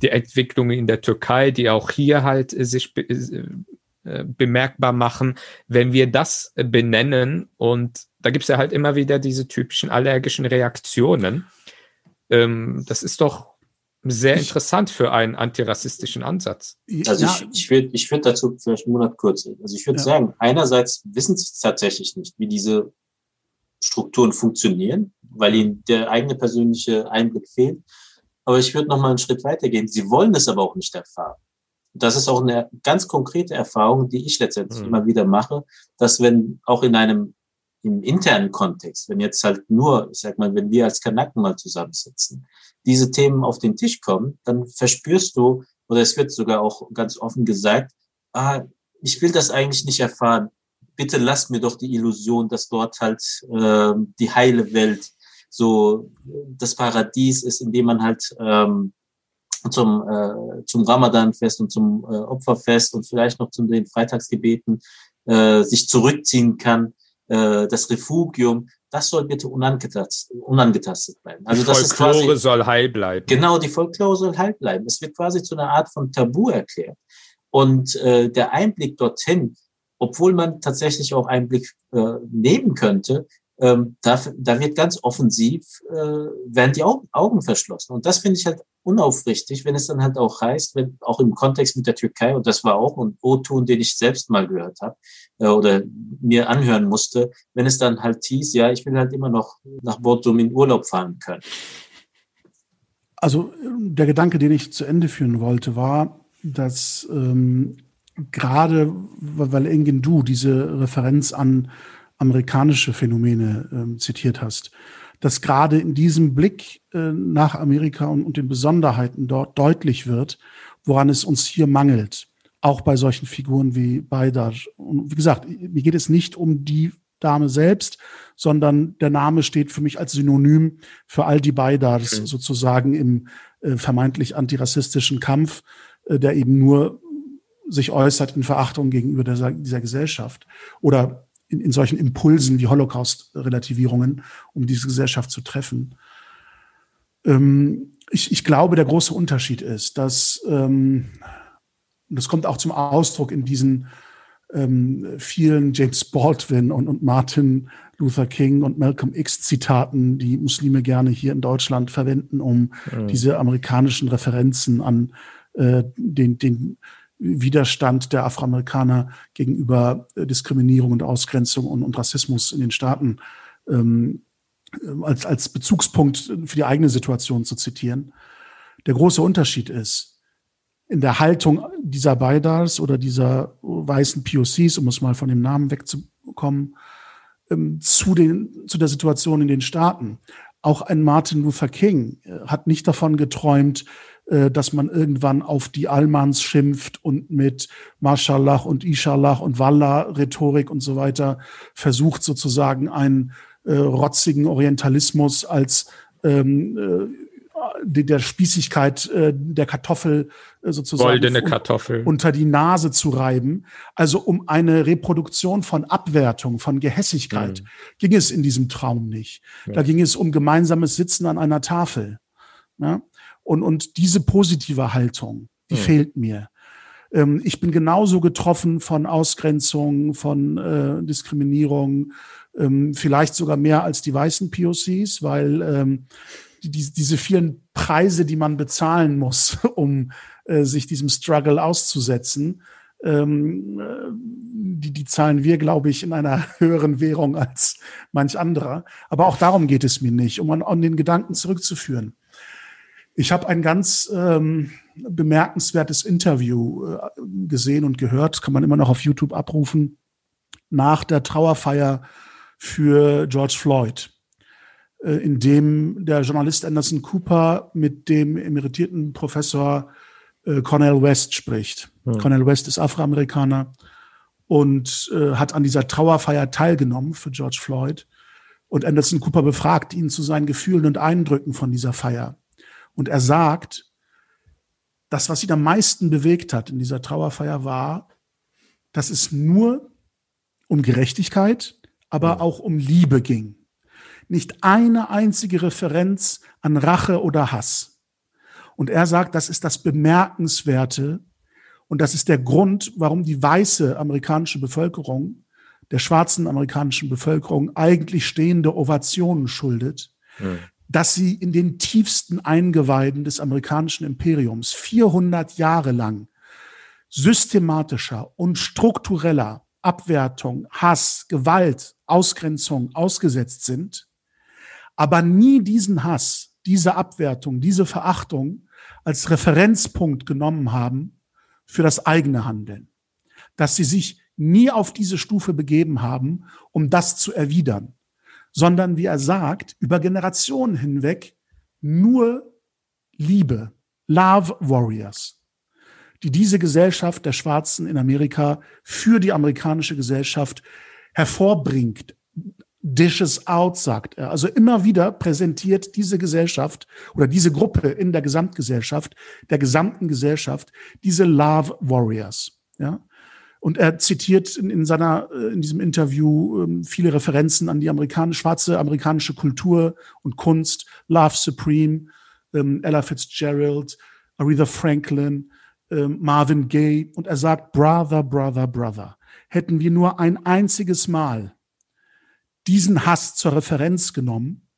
die Entwicklungen in der Türkei, die auch hier halt sich bemerkbar machen, wenn wir das benennen, und da gibt es ja halt immer wieder diese typischen allergischen Reaktionen. Das ist doch sehr interessant für einen antirassistischen Ansatz. Also ich würde dazu vielleicht einen Monat kurz. Also ich würde sagen, einerseits wissen sie tatsächlich nicht, wie diese Strukturen funktionieren, weil ihnen der eigene persönliche Einblick fehlt. Aber ich würde noch mal einen Schritt weitergehen. Sie wollen es aber auch nicht erfahren. Das ist auch eine ganz konkrete Erfahrung, die ich letztendlich immer wieder mache, dass wenn auch in einem im internen Kontext, wenn jetzt halt nur, ich sag mal, wenn wir als Kanaken mal zusammensitzen, diese Themen auf den Tisch kommen, dann verspürst du, oder es wird sogar auch ganz offen gesagt, ich will das eigentlich nicht erfahren. Bitte lass mir doch die Illusion, dass dort halt die heile Welt so das Paradies ist, in dem man halt zum Ramadanfest und zum Opferfest und vielleicht noch zu den Freitagsgebeten sich zurückziehen kann. Das Refugium, das soll bitte unangetastet bleiben. Also die Folklore soll heil bleiben. Genau, die Folklore soll heil bleiben. Es wird quasi zu einer Art von Tabu erklärt. Und der Einblick dorthin, obwohl man tatsächlich auch Einblick nehmen könnte, da wird ganz offensiv, werden die Augen verschlossen. Und das finde ich halt unaufrichtig, wenn es dann halt auch heißt, wenn auch im Kontext mit der Türkei, und das war auch ein O-Ton, den ich selbst mal gehört habe oder mir anhören musste, wenn es dann halt hieß, ja, ich will halt immer noch nach Bodrum in Urlaub fahren können. Also der Gedanke, den ich zu Ende führen wollte, war, dass gerade, weil Engin, du diese Referenz an amerikanische Phänomene zitiert hast, dass gerade in diesem Blick nach Amerika und den Besonderheiten dort deutlich wird, woran es uns hier mangelt, auch bei solchen Figuren wie Baydar. Und wie gesagt, mir geht es nicht um die Dame selbst, sondern der Name steht für mich als Synonym für all die Baydars sozusagen im vermeintlich antirassistischen Kampf, der eben nur sich äußert in Verachtung gegenüber dieser Gesellschaft oder in solchen Impulsen wie Holocaust-Relativierungen, um diese Gesellschaft zu treffen. Ich glaube, der große Unterschied ist, dass, das kommt auch zum Ausdruck in diesen vielen James Baldwin und Martin Luther King und Malcolm X Zitaten, die Muslime gerne hier in Deutschland verwenden, um diese amerikanischen Referenzen an den Widerstand der Afroamerikaner gegenüber Diskriminierung und Ausgrenzung und Rassismus in den Staaten als Bezugspunkt für die eigene Situation zu zitieren. Der große Unterschied ist, in der Haltung dieser Baydars oder dieser weißen POCs, um es mal von dem Namen wegzukommen, zu der Situation in den Staaten. Auch ein Martin Luther King hat nicht davon geträumt, dass man irgendwann auf die Almans schimpft und mit Maschallah und Ischallah und Wallah-Rhetorik und so weiter versucht, sozusagen einen rotzigen Orientalismus als der Spießigkeit der Kartoffel sozusagen goldene Kartoffel unter die Nase zu reiben. Also um eine Reproduktion von Abwertung, von Gehässigkeit ging es in diesem Traum nicht. Ja. Da ging es um gemeinsames Sitzen an einer Tafel. Ja? Und diese positive Haltung, die fehlt mir. Ich bin genauso getroffen von Ausgrenzung, von Diskriminierung, vielleicht sogar mehr als die weißen POCs, weil diese vielen Preise, die man bezahlen muss, um sich diesem Struggle auszusetzen, die zahlen wir, glaube ich, in einer höheren Währung als manch anderer. Aber auch darum geht es mir nicht, um an den Gedanken zurückzuführen. Ich habe ein ganz bemerkenswertes Interview gesehen und gehört, kann man immer noch auf YouTube abrufen, nach der Trauerfeier für George Floyd, in dem der Journalist Anderson Cooper mit dem emeritierten Professor Cornel West spricht. Ja. Cornel West ist Afroamerikaner und hat an dieser Trauerfeier teilgenommen für George Floyd. Und Anderson Cooper befragt ihn zu seinen Gefühlen und Eindrücken von dieser Feier. Und er sagt, das, was ihn am meisten bewegt hat in dieser Trauerfeier, war, dass es nur um Gerechtigkeit, aber auch um Liebe ging. Nicht eine einzige Referenz an Rache oder Hass. Und er sagt, das ist das Bemerkenswerte und das ist der Grund, warum die weiße amerikanische Bevölkerung der schwarzen amerikanischen Bevölkerung eigentlich stehende Ovationen schuldet, dass sie in den tiefsten Eingeweiden des amerikanischen Imperiums 400 Jahre lang systematischer und struktureller Abwertung, Hass, Gewalt, Ausgrenzung ausgesetzt sind, aber nie diesen Hass, diese Abwertung, diese Verachtung als Referenzpunkt genommen haben für das eigene Handeln. Dass sie sich nie auf diese Stufe begeben haben, um das zu erwidern, sondern, wie er sagt, über Generationen hinweg nur Liebe, Love Warriors, die diese Gesellschaft der Schwarzen in Amerika für die amerikanische Gesellschaft hervorbringt. Dishes out, sagt er. Also immer wieder präsentiert diese Gesellschaft oder diese Gruppe in der Gesamtgesellschaft, der gesamten Gesellschaft, diese Love Warriors. Ja? Und er zitiert in diesem Interview viele Referenzen an die schwarze amerikanische Kultur und Kunst, Love Supreme, Ella Fitzgerald, Aretha Franklin, Marvin Gaye, und er sagt, Brother, Brother, Brother, hätten wir nur ein einziges Mal diesen Hass zur Referenz genommen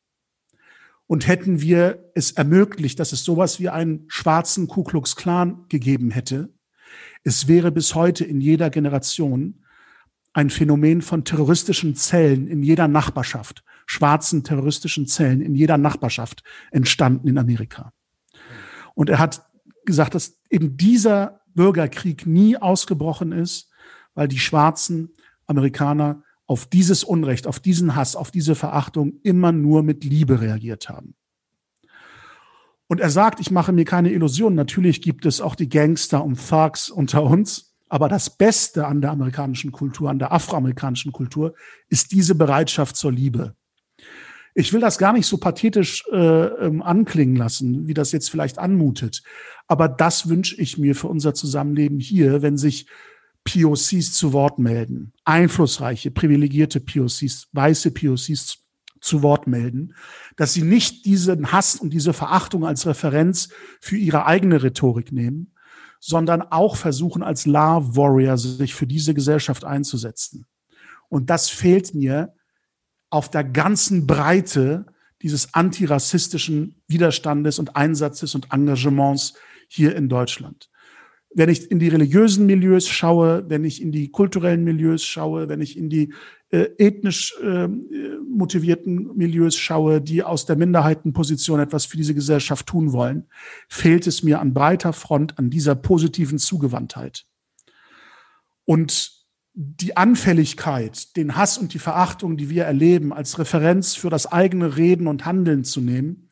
und hätten wir es ermöglicht, dass es sowas wie einen schwarzen Ku Klux Klan gegeben hätte, es wäre bis heute in jeder Generation ein Phänomen von terroristischen Zellen in jeder Nachbarschaft, schwarzen terroristischen Zellen in jeder Nachbarschaft entstanden in Amerika. Und er hat gesagt, dass eben dieser Bürgerkrieg nie ausgebrochen ist, weil die schwarzen Amerikaner auf dieses Unrecht, auf diesen Hass, auf diese Verachtung immer nur mit Liebe reagiert haben. Und er sagt, ich mache mir keine Illusionen, natürlich gibt es auch die Gangster und Thugs unter uns, aber das Beste an der amerikanischen Kultur, an der afroamerikanischen Kultur, ist diese Bereitschaft zur Liebe. Ich will das gar nicht so pathetisch anklingen lassen, wie das jetzt vielleicht anmutet. Aber das wünsche ich mir für unser Zusammenleben hier, wenn sich POCs zu Wort melden, einflussreiche, privilegierte POCs, weiße POCs zu Wort melden, dass sie nicht diesen Hass und diese Verachtung als Referenz für ihre eigene Rhetorik nehmen, sondern auch versuchen, als Love Warrior sich für diese Gesellschaft einzusetzen. Und das fehlt mir auf der ganzen Breite dieses antirassistischen Widerstandes und Einsatzes und Engagements hier in Deutschland. Wenn ich in die religiösen Milieus schaue, wenn ich in die kulturellen Milieus schaue, wenn ich in die ethnisch motivierten Milieus schaue, die aus der Minderheitenposition etwas für diese Gesellschaft tun wollen, fehlt es mir an breiter Front an dieser positiven Zugewandtheit. Und die Anfälligkeit, den Hass und die Verachtung, die wir erleben, als Referenz für das eigene Reden und Handeln zu nehmen,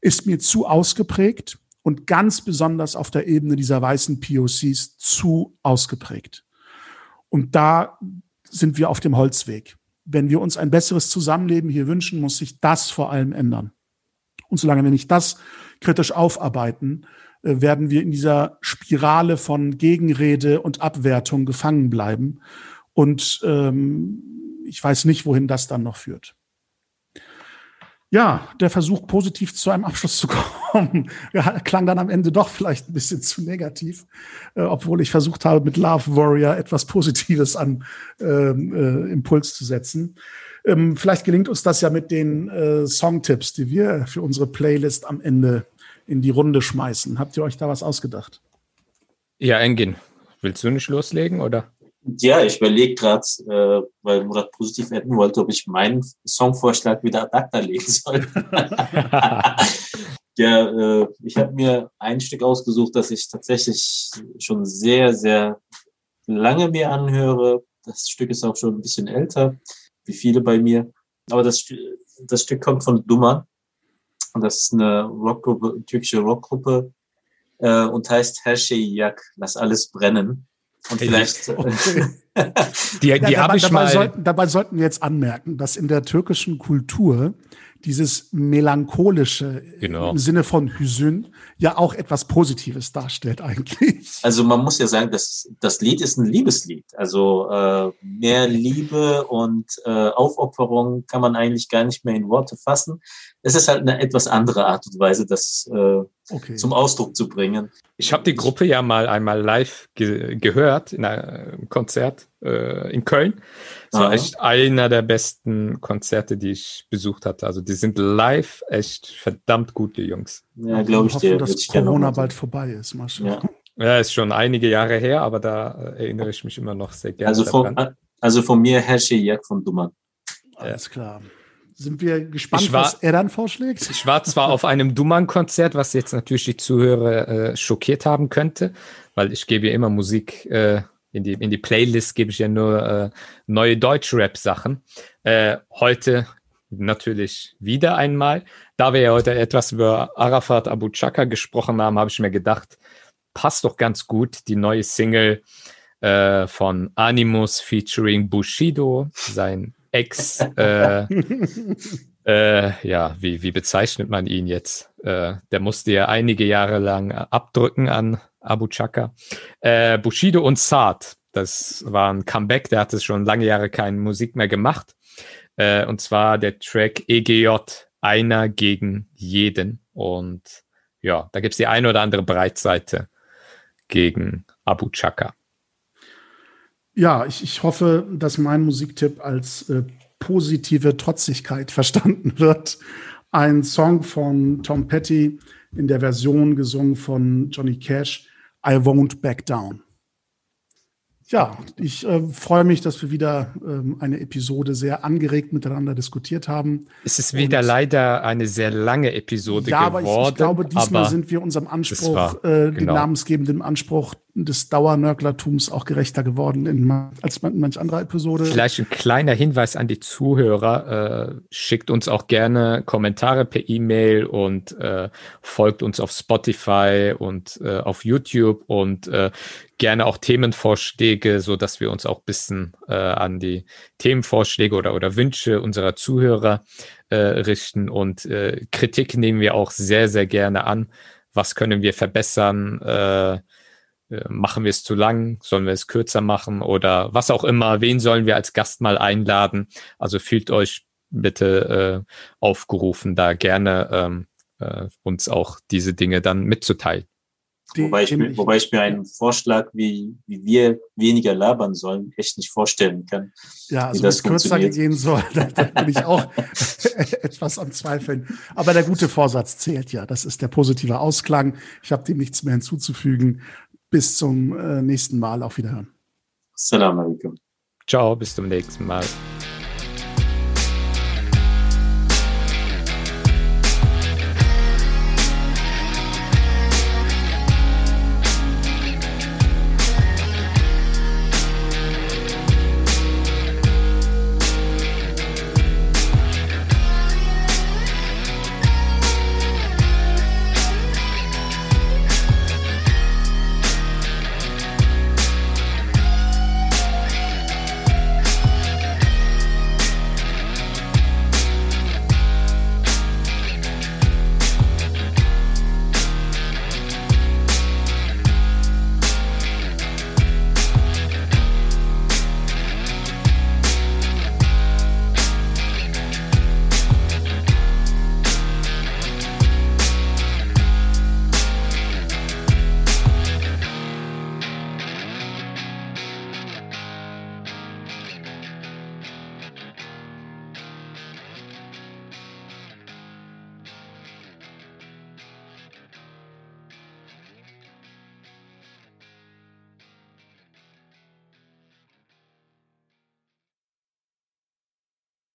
ist mir zu ausgeprägt und ganz besonders auf der Ebene dieser weißen POCs zu ausgeprägt. Und da sind wir auf dem Holzweg. Wenn wir uns ein besseres Zusammenleben hier wünschen, muss sich das vor allem ändern. Und solange wir nicht das kritisch aufarbeiten, werden wir in dieser Spirale von Gegenrede und Abwertung gefangen bleiben. Und ich weiß nicht, wohin das dann noch führt. Ja, der Versuch, positiv zu einem Abschluss zu kommen, klang dann am Ende doch vielleicht ein bisschen zu negativ, obwohl ich versucht habe, mit Love Warrior etwas Positives an Impuls zu setzen. Vielleicht gelingt uns das ja mit den Songtipps, die wir für unsere Playlist am Ende in die Runde schmeißen. Habt ihr euch da was ausgedacht? Ja, Engin, willst du nicht loslegen, oder? Ja, ich überlege gerade, weil Murat positiv enden wollte, ob ich meinen Songvorschlag wieder ad acta legen soll. Ja, ich habe mir ein Stück ausgesucht, das ich tatsächlich schon sehr, sehr lange mir anhöre. Das Stück ist auch schon ein bisschen älter, wie viele bei mir. Aber das Stück kommt von Duman. Und das ist eine Rockgruppe, türkische Rockgruppe, und heißt Her Şey Yak, lass alles brennen. Und vielleicht. Okay. die habe ich mal. Dabei sollten wir jetzt anmerken, dass in der türkischen Kultur dieses melancholische, genau, im Sinne von Hüzün ja auch etwas Positives darstellt eigentlich. Also man muss ja sagen, dass das Lied ist ein Liebeslied. Also mehr Liebe und Aufopferung kann man eigentlich gar nicht mehr in Worte fassen. Es ist halt eine etwas andere Art und Weise, das zum Ausdruck zu bringen. Ich habe die Gruppe ja mal einmal live gehört in einem Konzert in Köln. Das war echt einer der besten Konzerte, die ich besucht hatte. Also die sind live echt verdammt gut, die Jungs. Ja, glaube ich. Ich hoffe, dass Corona bald vorbei ist. Mal schauen. Ja, ist schon einige Jahre her, aber da erinnere ich mich immer noch sehr gerne daran. Also von mir Her Şey Yak von Duman. Alles klar. Sind wir gespannt, was er dann vorschlägt? Ich war zwar auf einem Duman-Konzert, was jetzt natürlich die Zuhörer schockiert haben könnte, weil ich gebe ja immer Musik in die Playlist, gebe ich ja nur neue Deutsch-Rap-Sachen. Heute natürlich wieder einmal. Da wir ja heute etwas über Arafat Abou-Chaker gesprochen haben, habe ich mir gedacht, passt doch ganz gut die neue Single von Animus featuring Bushido, sein Ex, ja, wie bezeichnet man ihn jetzt? Der musste ja einige Jahre lang abdrücken an Abou-Chaker. Bushido und Saad, das war ein Comeback, der hatte schon lange Jahre keine Musik mehr gemacht. Und zwar der Track EGJ, einer gegen jeden. Und ja, da gibt es die eine oder andere Breitseite gegen Abou-Chaker. Ja, ich hoffe, dass mein Musiktipp als positive Trotzigkeit verstanden wird. Ein Song von Tom Petty in der Version gesungen von Johnny Cash, I Won't Back Down. Ja, ich freue mich, dass wir wieder eine Episode sehr angeregt miteinander diskutiert haben. Es ist wieder leider eine sehr lange Episode geworden. Ja, aber ich glaube, diesmal sind wir unserem Anspruch, dem namensgebenden Anspruch des Dauernörglertums auch gerechter geworden als in manch anderer Episode. Vielleicht ein kleiner Hinweis an die Zuhörer. Schickt uns auch gerne Kommentare per E-Mail und folgt uns auf Spotify und auf YouTube und gerne auch Themenvorschläge, sodass wir uns auch ein bisschen an die Themenvorschläge oder Wünsche unserer Zuhörer richten. Und Kritik nehmen wir auch sehr, sehr gerne an. Was können wir verbessern? Machen wir es zu lang? Sollen wir es kürzer machen? Oder was auch immer. Wen sollen wir als Gast mal einladen? Also fühlt euch bitte aufgerufen, da gerne uns auch diese Dinge dann mitzuteilen. Wobei ich mir einen Vorschlag, wie wir weniger labern sollen, echt nicht vorstellen kann. Ja, also wie das kürzer gehen soll, da bin ich auch etwas am Zweifeln. Aber der gute Vorsatz zählt ja. Das ist der positive Ausklang. Ich habe dem nichts mehr hinzuzufügen. Bis zum nächsten Mal. Auf Wiederhören. Assalamu alaikum. Ciao, bis zum nächsten Mal.